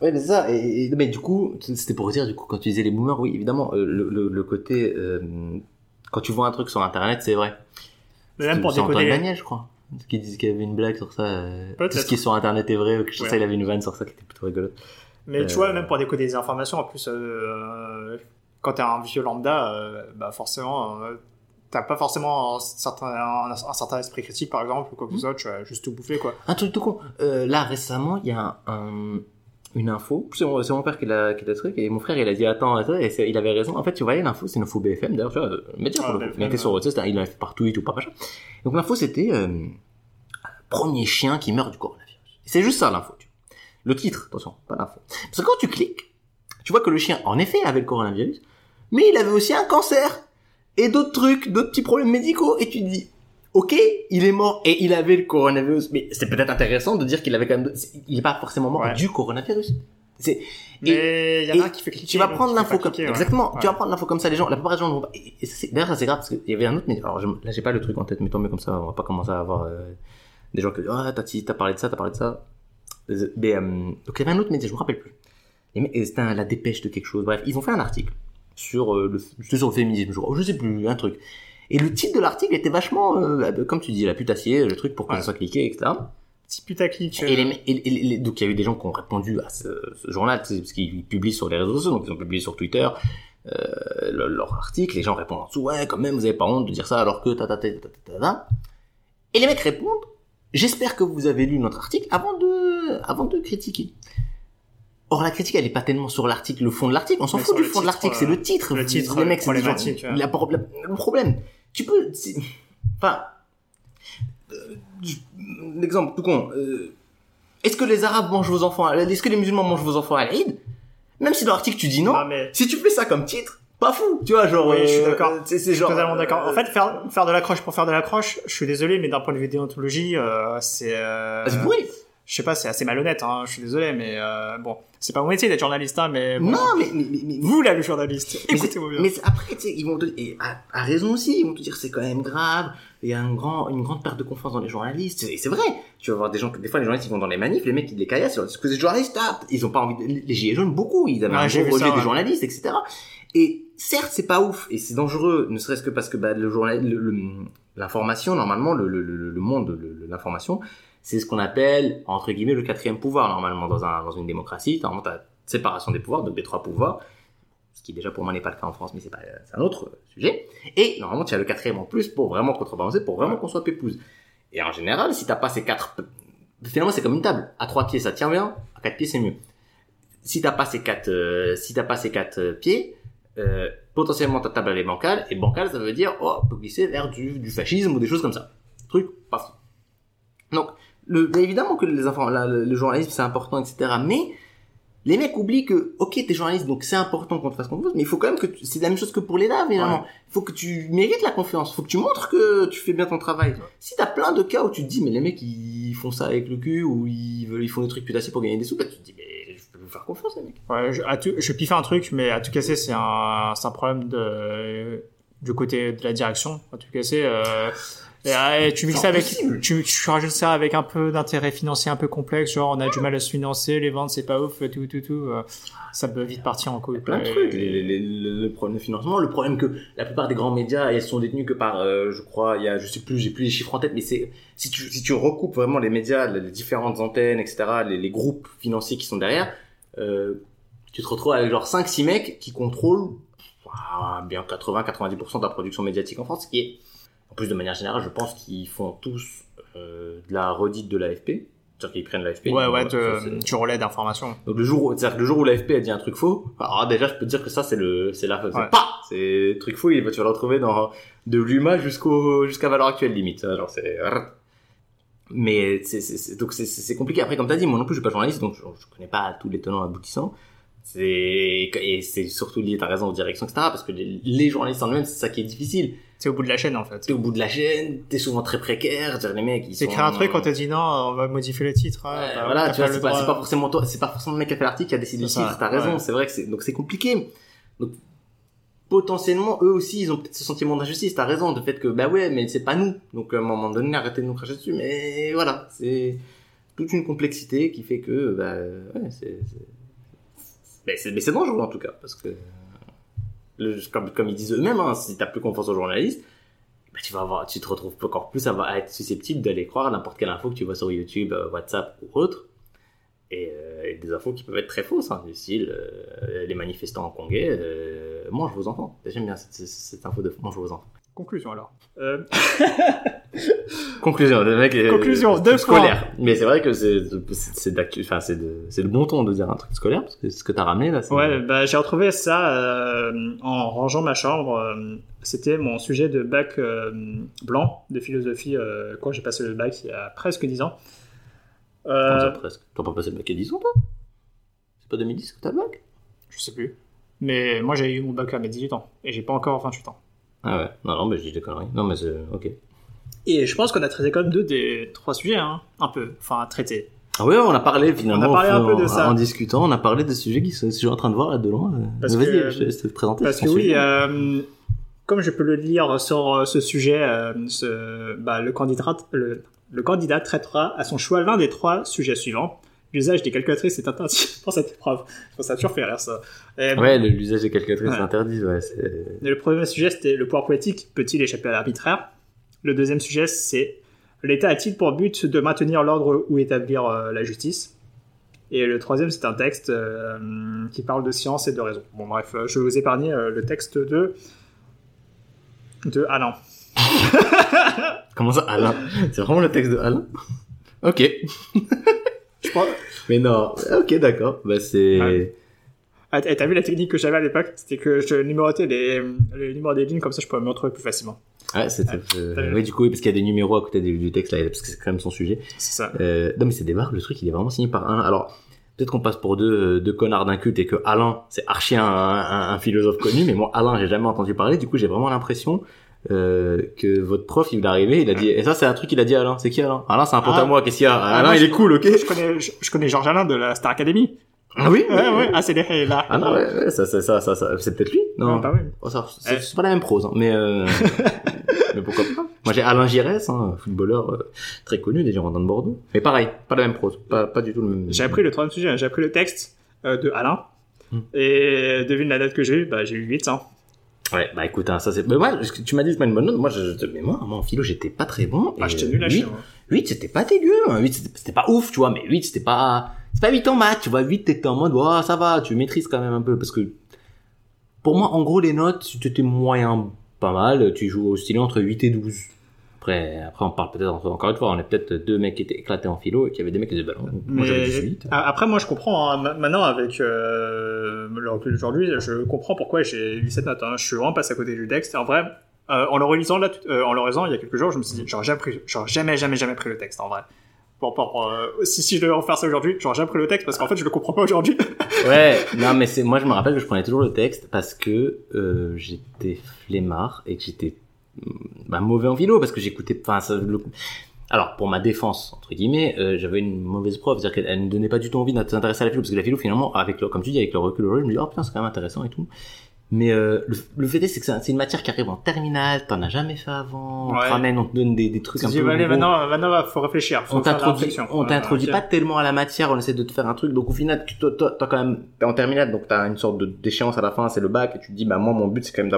Ouais, mais c'est ça. Et, mais du coup, c'était pour dire, du coup, quand tu disais les boomers, oui, évidemment, le côté, quand tu vois un truc sur Internet, c'est vrai. Mais même pour déconner. C'est Antoine Daniel, je crois. Qui disent qu'il y avait une blague sur ça. Tout ce qui est sur Internet est vrai. Je sais, il avait une vanne sur ça qui était plutôt rigolote. Mais tu vois, même pour décoder des informations, en plus, quand t'es un vieux lambda, bah forcément, t'as pas forcément un certain esprit critique, par exemple, ou quoi que ce soit, tu as juste tout bouffé, quoi. Un truc tout con. Là, récemment, il y a une info. C'est mon père qui l'a truc, et mon frère, il a dit, attends, et il avait raison. En fait, tu voyais l'info, c'est une info BFM, d'ailleurs, tu vois, média, pour le coup. Il était sur, tu sais, il l'avait fait partout et tout, pas machin. Donc l'info, c'était, premier chien qui meurt du coronavirus. C'est juste ça, l'info, tu vois. Le titre, attention, pas l'info. Parce que quand tu cliques, tu vois que le chien, en effet, avait le coronavirus, mais il avait aussi un cancer et d'autres trucs, d'autres petits problèmes médicaux. Et tu te dis, ok, il est mort et il avait le coronavirus, mais c'est peut-être intéressant de dire qu'il avait quand même... Il est pas forcément mort du coronavirus. Mais il y en a un qui fait cliquer. Tu vas prendre l'info comme ça. Ouais. Exactement. Ouais. Tu vas prendre l'info comme ça, les gens, la plupart des gens ne vont pas. D'ailleurs, ça c'est grave parce qu'il y avait un autre, mais alors là j'ai pas le truc en tête, mais tant mieux comme ça, on va pas commencer à avoir des gens qui disent, ah, t'as parlé de ça, t'as parlé de ça. Mais, donc il y avait un autre média, je me rappelle plus. Et c'était la dépêche de quelque chose. Bref, ils ont fait un article sur le féminisme, je sais plus, un truc. Et le titre de l'article était vachement, comme tu dis, la putassier, le truc pour que ça soit cliqué, etc. Petit putaclic. Donc il y a eu des gens qui ont répondu à ce journal, parce qu'ils publient sur les réseaux sociaux, donc ils ont publié sur Twitter leur article. Les gens répondent en dessous, ouais, quand même, vous avez pas honte de dire ça alors que ta. Et les mecs répondent, j'espère que vous avez lu notre article avant de avant de critiquer. Or, la critique, elle est pas tellement sur l'article, le fond de l'article. On s'en fout du fond de l'article, c'est le titre. Le titre, les mecs, c'est le problème. Tu peux, enfin, l'exemple tout con. Est-ce que les Arabes mangent vos enfants? Est-ce que les musulmans mangent vos enfants à l'Aïd? Même si dans l'article tu dis non, mais... si tu fais ça comme titre, pas fou, tu vois, genre. Oui, je suis d'accord. C'est genre. Je suis totalement d'accord. En fait, faire de l'accroche pour faire de l'accroche, je suis désolé, mais d'un point de vue déontologie, c'est pourri. Je sais pas, c'est assez malhonnête, hein. Je suis désolé, mais bon, c'est pas mon métier d'être journaliste, hein, mais bon, non, mais vous là, le journaliste, écoutez-moi bien. Mais après, tu sais, ils vont te dire, à raison aussi, ils vont te dire c'est quand même grave. Il y a une grande perte de confiance dans les journalistes, et c'est vrai. Tu vas voir des gens que des fois les journalistes ils vont dans les manifs, les mecs ils les caillassent, ils leur disent que c'est journaliste, ils ont pas envie. Les gilets jaunes beaucoup, ils avaient un gros rejet des journalistes, etc. Et certes, c'est pas ouf et c'est dangereux, ne serait-ce que parce que l'information normalement, le monde de l'information. C'est ce qu'on appelle, entre guillemets, le quatrième pouvoir. Normalement, dans une démocratie, normalement, t'as séparation des pouvoirs, donc des trois pouvoirs. Ce qui, déjà, pour moi, n'est pas le cas en France, mais c'est un autre sujet. Et, normalement, tu as le quatrième en plus pour vraiment contrebalancer, pour vraiment qu'on soit pépouze. Et en général, si t'as pas ces quatre, finalement, c'est comme une table. À trois pieds, ça tient bien. À quatre pieds, c'est mieux. Si t'as pas ces quatre, pieds, potentiellement, ta table, elle est bancale. Et bancale, ça veut dire, oh, on peut glisser vers du fascisme ou des choses comme ça. Truc, pas fou. Donc, évidemment que le journalisme c'est important, etc. Mais les mecs oublient que, ok, t'es journaliste, donc c'est important qu'on te fasse confiance, mais il faut quand même que c'est la même chose que pour l'État, finalement. Ouais. Faut que tu mérites la confiance, faut que tu montres que tu fais bien ton travail. Ouais. Si t'as plein de cas où tu te dis, mais les mecs ils font ça avec le cul, ou ils font des trucs putassiers pour gagner des sous, bah tu te dis, mais je peux vous faire confiance, les mecs. Ouais, je piffe un truc, mais à tout casser, c'est un problème du côté de la direction. À tout casser, et tu mixes ça avec, tu rajoutes ça avec un peu d'intérêt financier un peu complexe, genre on a du mal à se financer, les ventes c'est pas ouf, tout, ça peut vite partir en couille. Plein de trucs, le problème de financement, le problème que la plupart des grands médias, ils sont détenus que par, je crois, il y a, je sais plus, j'ai plus les chiffres en tête, mais c'est, si tu recoupes vraiment les médias, les différentes antennes, etc., les groupes financiers qui sont derrière, tu te retrouves avec genre 5-6 mecs qui contrôlent, bien 80-90% de la production médiatique en France, ce qui est, en plus, de manière générale, je pense qu'ils font tous de la redite de l'AFP. C'est-à-dire qu'ils prennent l'AFP. Tu relais d'informations. Donc le jour où l'AFP a dit un truc faux, alors déjà je peux te dire que ça c'est le truc faux, tu vas le retrouver dans de l'UMA jusqu'à valeur actuelle limite. Alors c'est compliqué. Après, comme t'as dit, moi non plus je suis pas journaliste, donc je connais pas tous les tenants aboutissants. C'est surtout lié, t'as raison, aux directions, etc. Parce que les journalistes en eux-mêmes, c'est ça qui est difficile. C'est au bout de la chaîne, en fait. T'es au bout de la chaîne, t'es souvent très précaire, dire les mecs, ils sont... T'écris un truc, on te dit non, on va modifier le titre, voilà, tu vois, c'est pas forcément toi, c'est pas forcément le mec qui a fait l'article qui a décidé le titre, t'as raison, ouais. C'est vrai que donc c'est compliqué. Donc, potentiellement, eux aussi, ils ont peut-être ce sentiment d'injustice, t'as raison, de fait que, bah ouais, mais c'est pas nous. Donc, à un moment donné, arrêtez de nous cracher dessus, mais voilà, c'est toute une complexité qui fait que, bah, ouais, mais c'est dangereux en tout cas, parce que comme ils disent eux-mêmes, hein, si t'as plus confiance aux journalistes, bah tu te retrouves encore plus à être susceptible d'aller croire à n'importe quelle info que tu vois sur YouTube, WhatsApp ou autre, et des infos qui peuvent être très fausses, hein, du style les manifestants hongkongais mangent vos enfants. J'aime bien cette info de mange vos enfants. Conclusion alors. Conclusion, le mec est scolaire. Points. Mais c'est vrai que c'est le bon ton de dire un truc scolaire, parce que ce que t'as ramené là. J'ai retrouvé ça en rangeant ma chambre. C'était mon sujet de bac blanc de philosophie quand j'ai passé le bac il y a presque 10 ans. Presque. T'as pas passé le bac il y a 10 ans toi? C'est pas 2010 que t'as le bac? Je sais plus. Mais moi j'ai eu mon bac à mes 18 ans et j'ai pas encore 28 ans. Ah ouais, non, mais je dis des conneries. Non, mais c'est ok. Et je pense qu'on a traité quand même deux des trois sujets, hein, un peu, enfin, traités. Ah ouais, on a parlé finalement. On a parlé un peu de ça. En discutant, on a parlé des sujets qui sont en train de voir là de loin. Vas-y, je te présente. Parce que oui, comme je peux le lire sur ce sujet, le candidat traitera à son choix l'un des trois sujets suivants. L'usage des calculatrices est interdit pour cette épreuve. Je pense que ça a toujours fait rire, ça. L'usage des calculatrices est interdit, ouais. Et le premier sujet, c'était le pouvoir politique peut-il échapper à l'arbitraire? Le deuxième sujet, c'est l'État a-t-il pour but de maintenir l'ordre ou établir la justice? Et le troisième, c'est un texte qui parle de science et de raison. Bon, bref, je vais vous épargner le texte de Alain. Comment ça, Alain? C'est vraiment le texte de Alain? Ok. Je Mais non. Ok, d'accord. Bah, c'est... Ouais. Ah, t'as vu la technique que j'avais à l'époque? C'était que je numérotais les numéros des lignes, comme ça je pouvais me retrouver plus facilement. Ah, c'était... oui, du coup, oui, parce qu'il y a des numéros à côté du texte, là, parce que c'est quand même son sujet. C'est ça. Non, mais c'est des marques, le truc, il est vraiment signé par un. Alors, peut-être qu'on passe pour deux connards d'un culte et que Alain, c'est archi un philosophe connu, mais moi, Alain, j'ai jamais entendu parler, du coup, j'ai vraiment l'impression... que votre prof il est arrivé, il a dit, et ça c'est un truc qu'il a dit à Alain. C'est qui Alain? Alain c'est un pote à moi. Qu'est-ce qu'il y a? Alain il est cool, ok. Je connais Georges Alain de la Star Academy. Ah oui, ouais. Ah c'est là. Ah non, ouais, ça c'est peut-être lui. Non, pas même. Oh, c'est pas la même prose, hein. Mais mais pourquoi pas. Moi j'ai Alain Giresse, hein, footballeur très connu des Girondins de Bordeaux. Mais pareil, pas la même prose, pas du tout le même. J'ai appris le troisième sujet, hein. J'ai appris le texte de Alain et devine la date que j'ai eu, bah j'ai eu 8 ans. Ouais, bah écoute, hein, ça c'est... Mais moi, tu m'as dit c'est pas une bonne note, moi, moi en philo, j'étais pas très bon. Ah, j'étais nul à chier. 8, c'était pas dégueu, hein. 8, c'était pas ouf, tu vois, mais 8, c'était pas... C'est pas 8 en maths, tu vois, 8, t'étais en mode, oh, ça va, tu maîtrises quand même un peu, parce que... Pour moi, en gros, les notes, si t'étais moyen, pas mal, tu joues au stylo entre 8 et 12. Après, on parle peut-être, encore une fois, on est peut-être deux mecs qui étaient éclatés en philo et qu'il y avait des mecs qui disaient, bah, moi j'avais 18. Après, moi je comprends, hein, maintenant avec le recul d'aujourd'hui, je comprends pourquoi j'ai eu cette note. Hein. Je suis vraiment passé à côté du texte. En vrai, en le relisant là, en le relisant il y a quelques jours, je me suis dit, j'aurais jamais pris le texte en vrai. Si je devais refaire ça aujourd'hui, j'aurais jamais pris le texte parce qu'en fait, je le comprends pas aujourd'hui. Ouais, non, mais moi je me rappelle que je prenais toujours le texte parce que j'étais flemmard et que j'étais mauvais en philo parce que j'écoutais alors pour ma défense entre guillemets j'avais une mauvaise prof, c'est-à-dire qu'elle ne donnait pas du tout envie de s'intéresser à la philo parce que la philo finalement avec comme tu dis avec le recul je me dis oh putain c'est quand même intéressant et tout mais le fait c'est que c'est une matière qui arrive en terminale, t'en as jamais fait avant, on te ramène, on te donne des trucs un peu nouveaux. Maintenant faut réfléchir, faut on t'introduit pas tellement à la matière, on essaie de te faire un truc donc au final t'as quand même t'es en terminale donc t'as une sorte d'échéance à la fin, c'est le bac et tu te dis bah moi mon but c'est quand même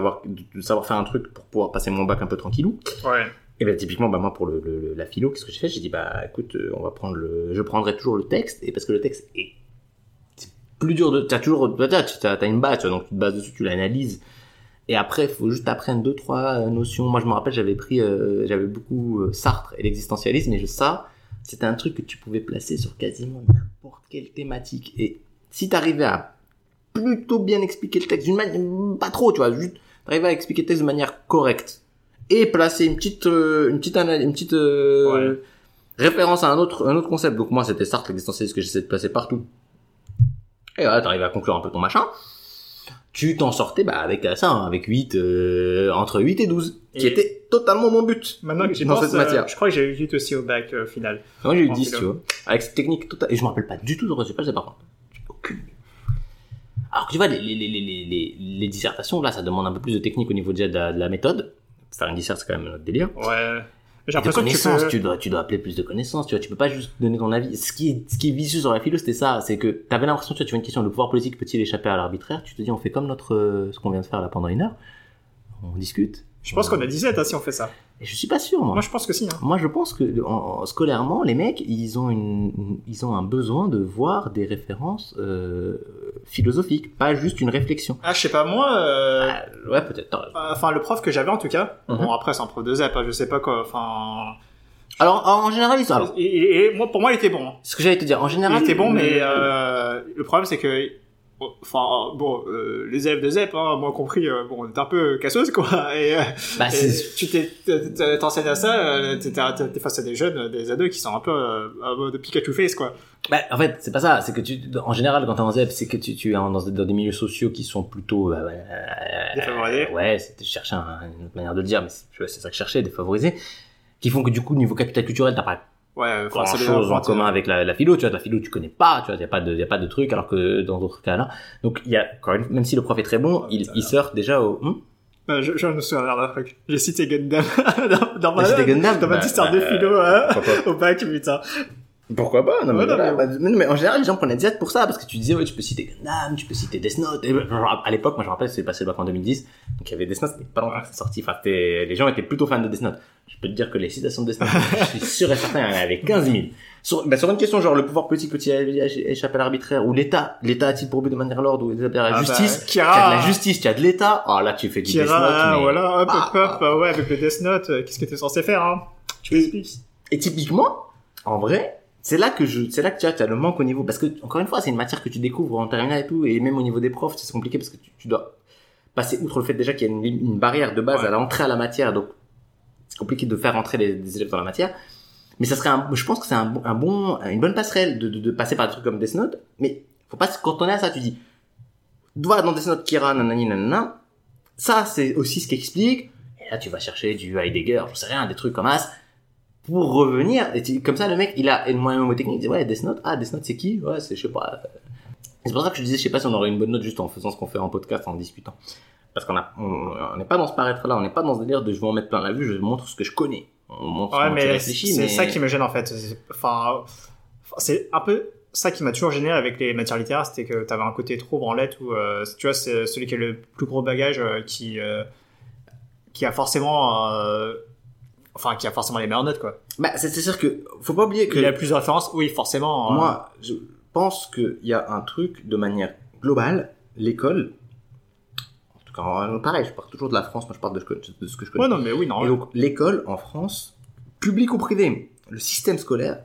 de savoir faire un truc pour pouvoir passer mon bac un peu tranquillou. Ouais. Et ben typiquement bah moi pour la philo qu'est-ce que j'ai fait, j'ai dit bah écoute je prendrai toujours le texte et parce que le texte est plus dur de, t'as une base, donc tu te bases dessus, tu l'analyses. Et après, faut juste apprendre 2-3 notions. Moi, je me rappelle, j'avais beaucoup Sartre et l'existentialisme, et ça, c'était un truc que tu pouvais placer sur quasiment n'importe quelle thématique. Et si t'arrivais à plutôt bien expliquer le texte, pas trop, tu vois, juste t'arrivais à expliquer le texte de manière correcte. Et placer une petite référence à un autre concept. Donc moi, c'était Sartre, l'existentialisme que j'essayais de placer partout. Et voilà, t'arrives à conclure un peu ton machin. Tu t'en sortais, avec ça, avec 8, entre 8 et 12, qui était totalement mon but. Maintenant que j'y pense, cette matière. Je crois que j'ai eu 8 aussi au bac, final. Moi, j'ai eu 10, tu vois. Avec cette technique totale. Et je me rappelle pas du tout de résultat, par contre. J'ai aucune. Alors que tu vois, les dissertations, là, ça demande un peu plus de technique au niveau déjà de la méthode. Faire une dissert, c'est quand même notre délire. Ouais. J'ai l'impression que tu dois appeler plus de connaissances, tu vois, tu peux pas juste donner ton avis. Ce qui est vicieux dans la philo, c'était ça, c'est que t'avais l'impression, tu vois, une question de pouvoir politique, peut-il échapper à l'arbitraire, tu te dis, on fait comme ce qu'on vient de faire là pendant une heure, on discute. Je pense qu'on a 17, hein, si on fait ça. Et je suis pas sûr, moi. Moi, je pense que si, hein. Moi, je pense que, scolairement, les mecs, ils ont un besoin de voir des références, philosophiques, pas juste une réflexion. Ah, je sais pas, moi, ouais, peut-être. Enfin, le prof que j'avais, en tout cas. Mm-hmm. Bon, après, c'est un prof de ZEP, je sais pas quoi, enfin. Alors, en général, et moi, pour moi, il était bon. Ce que j'allais te dire, en général. Il était bon, mais le problème, c'est que, enfin bon les élèves de ZEP hein, moi compris bon on était un peu casseuse quoi et, t'enseignes à ça t'es face à des jeunes des ados qui sont un peu de Pikachu face quoi. En fait c'est pas ça, c'est que tu en général quand t'es en ZEP c'est que tu es dans des milieux sociaux qui sont plutôt défavorisés, ouais c'était chercher une autre manière de le dire mais c'est ça que je cherchais, défavorisés, qui font que du coup niveau capital culturel t'as pas grand chose en commun avec la philo, tu vois, la philo tu connais pas, tu vois, y a pas de truc, alors que dans d'autres cas là, donc il y a quand même, si le prof est très bon, il sort déjà au. Je me souviens d'un truc. J'ai cité Gundam dans ma histoire de philo au bac, putain. Pourquoi pas? Non, mais en général les gens prenaient des aides pour ça parce que tu disais ouais tu peux citer Gundam, tu peux citer Death Note. Et à l'époque moi je me rappelle c'est passé le bac en 2010 donc il y avait Death Note, c'était pas longtemps c'est sorti, enfin les gens étaient plutôt fans de Death Note. Je peux te dire que les citations de Death Note je suis sûr et certain il y en avait 15 000 sur une question genre le pouvoir politique peut-il échapper à l'arbitraire ou l'État a-t-il pour but de maintenir l'ordre ou la justice. Tu as de la justice, tu as de l'État, oh là tu fais du Kira, Death Note mais... voilà hop hop hop ouais avec le Death Note qu'est-ce que t'es censé faire hein, tu m'expliques. Et typiquement en vrai C'est là que tu as le manque au niveau, parce que encore une fois, c'est une matière que tu découvres en terminale et tout, et même au niveau des profs, c'est compliqué parce que tu dois passer outre le fait déjà qu'il y a une barrière de base à l'entrée à la matière, donc c'est compliqué de faire entrer les élèves dans la matière. Mais ça serait je pense que c'est une bonne passerelle de passer par des trucs comme Death Note, mais faut pas se cantonner à ça. Tu dis, voilà, dans Death Note, Kira, nanani, nanana, ça c'est aussi ce qu'explique, et là tu vas chercher du Heidegger, j'en sais rien, des trucs comme as, pour revenir, et comme ça le mec, il a une moyenne mnémotechnique, il dit, ouais, Death Note c'est qui? Ouais, c'est, je sais pas. C'est pour ça que je disais, je sais pas si on aurait une bonne note juste en faisant ce qu'on fait en podcast, en discutant. Parce qu'on n'est pas dans ce paraître-là, on n'est pas dans ce délire de je vais en mettre plein la vue, je montre ce que je connais. Ouais, mais c'est ça qui me gêne en fait. C'est un peu ça qui m'a toujours gêné avec les matières littéraires, c'était que t'avais un côté trop branlette où tu vois, c'est celui qui a le plus gros bagage qui a forcément qui a forcément les meilleures notes, quoi. Bah c'est sûr que faut pas oublier que il y a plus de références, oui, forcément. Moi je pense que il y a un truc de manière globale, l'école. Pareil, je pars toujours de la France, moi je pars de ce que je connais. Ouais, non, mais oui, non. Et donc, l'école en France, publique ou privée, le système scolaire,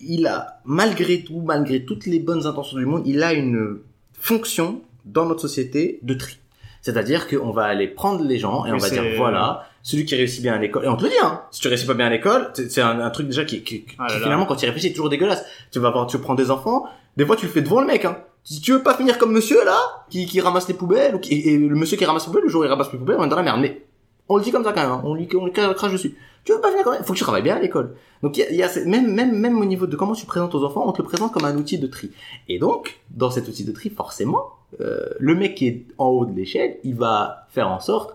il a, malgré tout, malgré toutes les bonnes intentions du monde, il a une fonction dans notre société de tri. C'est-à-dire qu'on va aller prendre les gens et on va dire, voilà, celui qui réussit bien à l'école. Et on te le dit, hein, si tu réussis pas bien à l'école, c'est un truc déjà qui finalement, quand tu y réfléchis, est toujours dégueulasse. Tu prends des enfants, des fois tu le fais devant le mec, hein. Si tu veux pas finir comme monsieur, là, qui ramasse les poubelles, et le monsieur qui ramasse les poubelles, le jour où il ramasse les poubelles, on est dans la merde. Mais, on le dit comme ça quand même, hein. On lui crache dessus. Tu veux pas finir comme ça? Faut que tu travailles bien à l'école. Donc, même au niveau de comment tu présentes aux enfants, on te le présente comme un outil de tri. Et donc, dans cet outil de tri, forcément, le mec qui est en haut de l'échelle, il va faire en sorte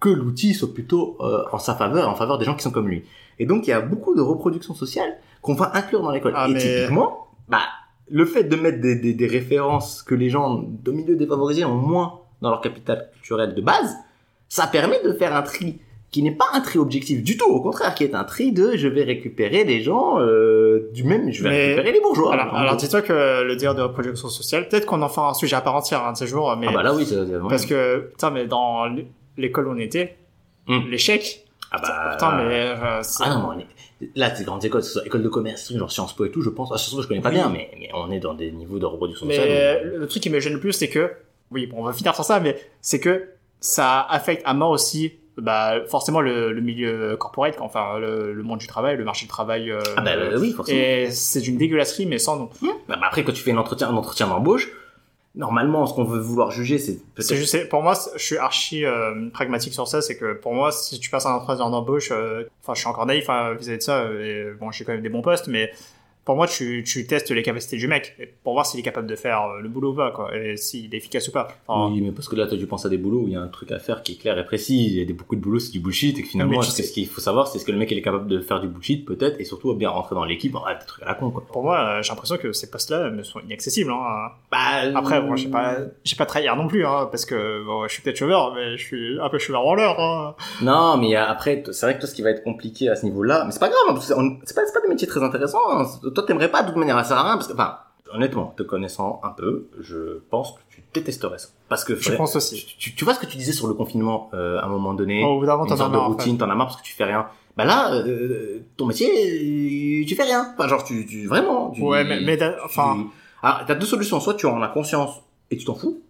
que l'outil soit plutôt, en sa faveur, en faveur des gens qui sont comme lui. Et donc, il y a beaucoup de reproduction sociale qu'on va inclure dans l'école. Ah, et typiquement, le fait de mettre des références que les gens de milieux défavorisés ont moins dans leur capital culturel de base, ça permet de faire un tri qui n'est pas un tri objectif du tout, au contraire, qui est un tri de je vais récupérer les gens récupérer les bourgeois. Alors dis-toi que le délire de reproduction sociale, peut-être qu'on en fera un sujet à part entière un de ces jours, mais parce que putain, mais dans l'école où on était, l'échec. Ah bah putain, mais c'est... Ah non, là, ces grandes écoles, écoles de commerce, genre Sciences Po et tout, je pense. Ah, Sciences Po, je connais pas bien, mais on est dans des niveaux de reproduction sociale. Mais le truc qui me gêne le plus, c'est que, oui, bon, on va finir sur ça, mais c'est que ça affecte à mort aussi, forcément le milieu corporate, enfin le monde du travail, le marché du travail. Oui, forcément. Et c'est une dégueulasserie, mais sans nom. Après, quand tu fais un entretien d'embauche, normalement, ce qu'on veut vouloir juger, c'est peut-être... pour moi, je suis archi pragmatique sur ça, c'est que pour moi, si tu passes un entretien d'embauche, je suis encore naïf vis-à-vis de ça, et bon, j'ai quand même des bons postes, mais pour moi, tu testes les capacités du mec, pour voir s'il est capable de faire le boulot ou pas, quoi, et s'il est efficace ou pas. Enfin, oui, mais parce que là, toi, tu penses à des boulots où il y a un truc à faire qui est clair et précis, il y a beaucoup de boulots, c'est du bullshit, et que finalement, ce qu'il faut savoir, c'est ce que le mec, il est capable de faire du bullshit, peut-être, et surtout, bien rentrer dans l'équipe, des trucs à la con, quoi. Pour moi, j'ai l'impression que ces postes-là me sont inaccessibles, hein. Après, bon, j'ai pas trahir non plus, hein, parce que, bon, je suis peut-être chauveur, mais je suis un peu chauveur en l'heure, hein. Non, mais après, c'est vrai que tout ce qui va être compliqué à ce niveau-là, mais c'est pas grave, hein, parce que c'est pas des métiers très intéressants, hein. Toi, t'aimerais pas de toute manière, ça sert à rien, parce que, honnêtement, te connaissant un peu, je pense que tu détesterais ça. Parce que, je pense aussi. Tu vois ce que tu disais sur le confinement, à un moment donné. Au bout d'un moment, t'en as marre. Routine, t'en as marre parce que tu fais rien. Là, ton métier, tu fais rien. Vraiment. Ouais, mais alors, t'as deux solutions. Soit tu en as conscience et tu t'en fous.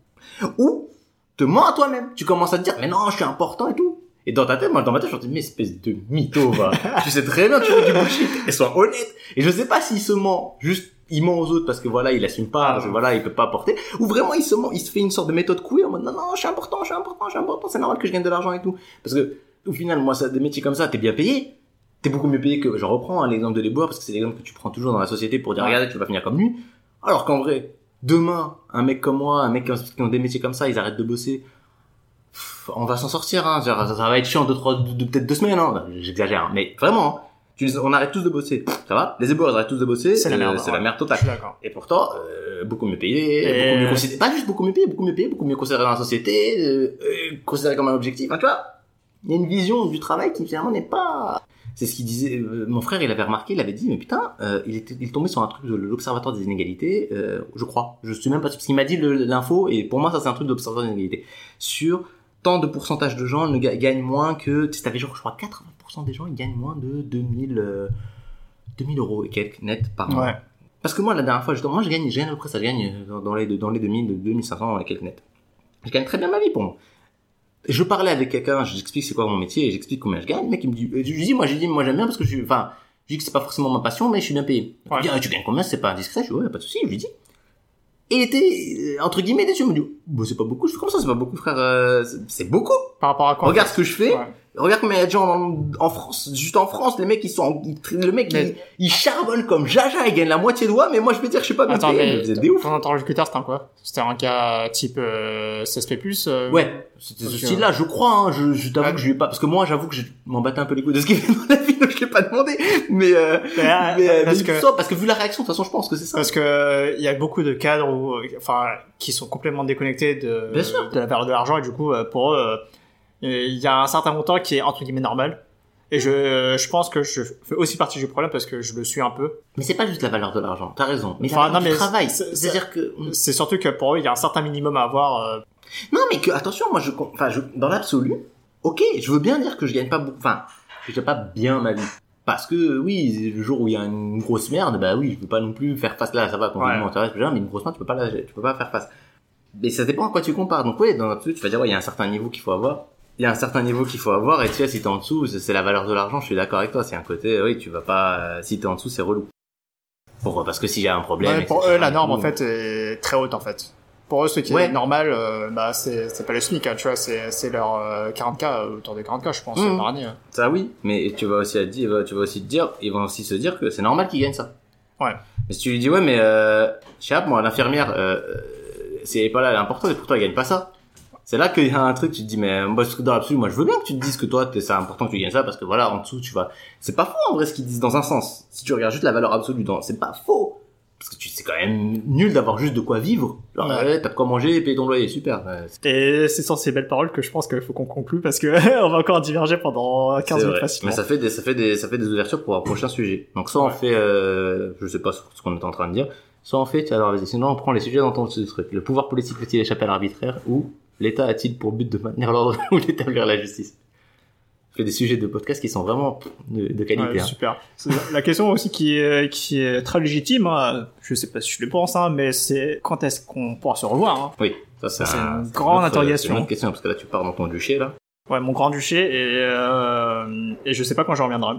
Ou, te mens à toi-même. Tu commences à te dire, mais non, je suis important et tout. Et dans ta tête, moi, dans ma tête, je me dis, mais espèce de mytho, va. Tu sais très bien, tu fais du bullshit. Et sois honnête. Et je sais pas s'il se ment, juste, il ment aux autres parce que voilà, il assume pas, il peut pas apporter. Ou vraiment, il se ment, il se fait une sorte de méthode couille en mode, non, je suis important, c'est normal que je gagne de l'argent et tout. Parce que, au final, moi, ça, des métiers comme ça, t'es bien payé. T'es beaucoup mieux payé que, je reprends, l'exemple de l'éboueur, parce que c'est l'exemple que tu prends toujours dans la société pour dire, regardez, tu vas finir comme lui. Alors qu'en vrai, demain, un mec comme moi, un mec qui ont des métiers comme ça, ils arrêtent de bosser. On va s'en sortir, hein. Ça va être chiant peut-être 2 semaines, hein. J'exagère, hein. Mais vraiment, on arrête tous de bosser. Ça va? Les éboueurs arrêtent tous de bosser. C'est la merde totale. Et pourtant, beaucoup mieux payé, beaucoup mieux considéré. Pas juste beaucoup mieux payé, beaucoup mieux considéré dans la société, considéré comme un objectif. Enfin, tu vois, il y a une vision du travail qui finalement n'est pas... C'est ce qu'il disait, mon frère, il avait remarqué, il avait dit, mais putain, il tombait sur un truc de l'observatoire des inégalités, je crois. Je suis même pas sûr, parce qu'il m'a dit l'info, et pour moi, ça c'est un truc d'observatoire des inégalités. Sur tant de pourcentage de gens ne gagnent moins que... Tu sais, t'avais genre, je crois, 80% des gens, ils gagnent moins de 2000... 2 000 € et quelques net par mois. Ouais. Parce que moi, la dernière fois, moi, je gagne à peu près ça, je gagne dans les 2 000, 2 500 dans les quelques net. Je gagne très bien ma vie pour moi. Je parlais avec quelqu'un, j'explique c'est quoi mon métier, j'explique combien je gagne, le mec il me dit, je lui dis, moi j'aime bien parce que je dis que c'est pas forcément ma passion, mais je suis bien payé. Ouais. Il me dit, tu gagnes combien, c'est pas indiscret, je dis, ouais, pas de souci, je lui dis. Et il était, entre guillemets, déçu, il me dit, bah, c'est pas beaucoup, je fais comme ça, c'est pas beaucoup, frère, c'est beaucoup. Par rapport à quoi? Regarde ce que je fais. Ouais. Regarde combien il y a de gens en France, juste en France, les mecs, le mec, il charbonne comme jaja, il gagne la moitié de moi, mais moi, je vais dire, je sais pas, bien payé. Vous êtes des ouf. Ton interlocuteur, c'était un quoi? C'était un cas type, CSP+, Ouais. C'était ce style-là, je crois, hein, je t'avoue que je lui ai pas, parce que moi, j'avoue que je m'en battais un peu les couilles de ce qu'il fait dans la vie, donc je l'ai pas demandé, parce que vu la réaction, de toute façon, je pense que c'est ça. Parce que, il y a beaucoup de cadres où, qui sont complètement déconnectés de la valeur de l'argent, et du coup, pour eux, il y a un certain montant qui est entre guillemets normal. Et je pense que je fais aussi partie du problème parce que je le suis un peu. Mais c'est pas juste la valeur de l'argent, t'as raison. Mais le travail, c'est-à-dire que... C'est surtout que pour eux, il y a un certain minimum à avoir. Non, mais attention, moi, dans l'absolu, ok, je veux bien dire que je gagne pas beaucoup, je gagne pas bien ma vie. Parce que, oui, le jour où il y a une grosse merde, bah oui, je peux pas non plus faire face là, ça va, quand on t'intéresse, mais une grosse merde, tu peux pas faire face. Mais ça dépend à quoi tu compares. Donc oui, dans l'absolu, tu vas dire, ouais, il y a un certain niveau qu'il faut avoir. Il y a un certain niveau qu'il faut avoir, et tu sais, si t'es en dessous, c'est la valeur de l'argent, je suis d'accord avec toi, c'est un côté, oui, tu vas pas, si t'es en dessous, c'est relou. Pourquoi? Parce que si j'ai un problème. Ouais, pour eux, la norme, en fait, est très haute, en fait. Pour eux, ce qui est normal, c'est pas le SMIC, hein, tu vois, c'est leur 40K, autour des 40K, je pense, par année. Hein. Ça, oui, mais ils vont aussi se dire que c'est normal qu'ils gagnent ça. Ouais. Mais si tu lui dis, ouais, mais, je sais pas, moi, l'infirmière, si elle est pas là, elle est importante, et pourtant, elle gagne pas ça. C'est là qu'il y a un truc, tu te dis, mais, parce que dans l'absolu, moi, je veux bien que tu te dises que toi, c'est important que tu gagnes ça, parce que voilà, en dessous, tu vas, c'est pas faux, en vrai, ce qu'ils disent dans un sens. Si tu regardes juste la valeur absolue c'est pas faux. Parce que c'est quand même nul d'avoir juste de quoi vivre. Genre, t'as de quoi manger, payer ton loyer, super. Et c'est sur ces belles paroles que je pense qu'il faut qu'on conclue, parce que, on va encore diverger pendant 15 minutes facilement. Mais ça fait des ouvertures pour un prochain sujet. Donc, soit on fait, je sais pas ce qu'on est en train de dire, soit on fait, alors, sinon, on prend les sujets dans ton truc. Le pouvoir politique peut-il échapper à l'arbitraire, ou l'État a-t-il pour but de maintenir l'ordre ou d'établir la justice? Je fais des sujets de podcast qui sont vraiment de qualité. Ouais, super. Hein. La question aussi qui est très légitime, hein, je sais pas si je le pense, hein, mais c'est quand est-ce qu'on pourra se revoir, hein. Oui, c'est une grande interrogation. C'est une autre question, parce que là tu pars dans ton duché, là. Ouais, mon grand duché, et je sais pas quand je reviendrai.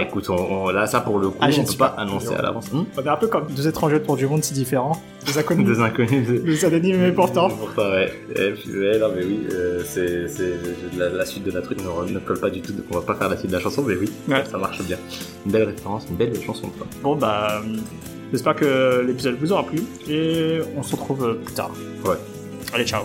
Écoute, là, ça pour le coup, on peut pas annoncer à l'avance. On est un peu comme deux étrangers autour du monde si différents. Deux inconnus. Deux anonymes, mais pourtant. Ouais. Et puis, non, mais oui, c'est la suite de la truc ne colle pas du tout, donc on va pas faire la suite de la chanson, mais oui, ça marche bien. Une belle référence, une belle chanson. Quoi. Bon, bah, j'espère que l'épisode vous aura plu, et on se retrouve plus tard. Ouais. Allez, ciao.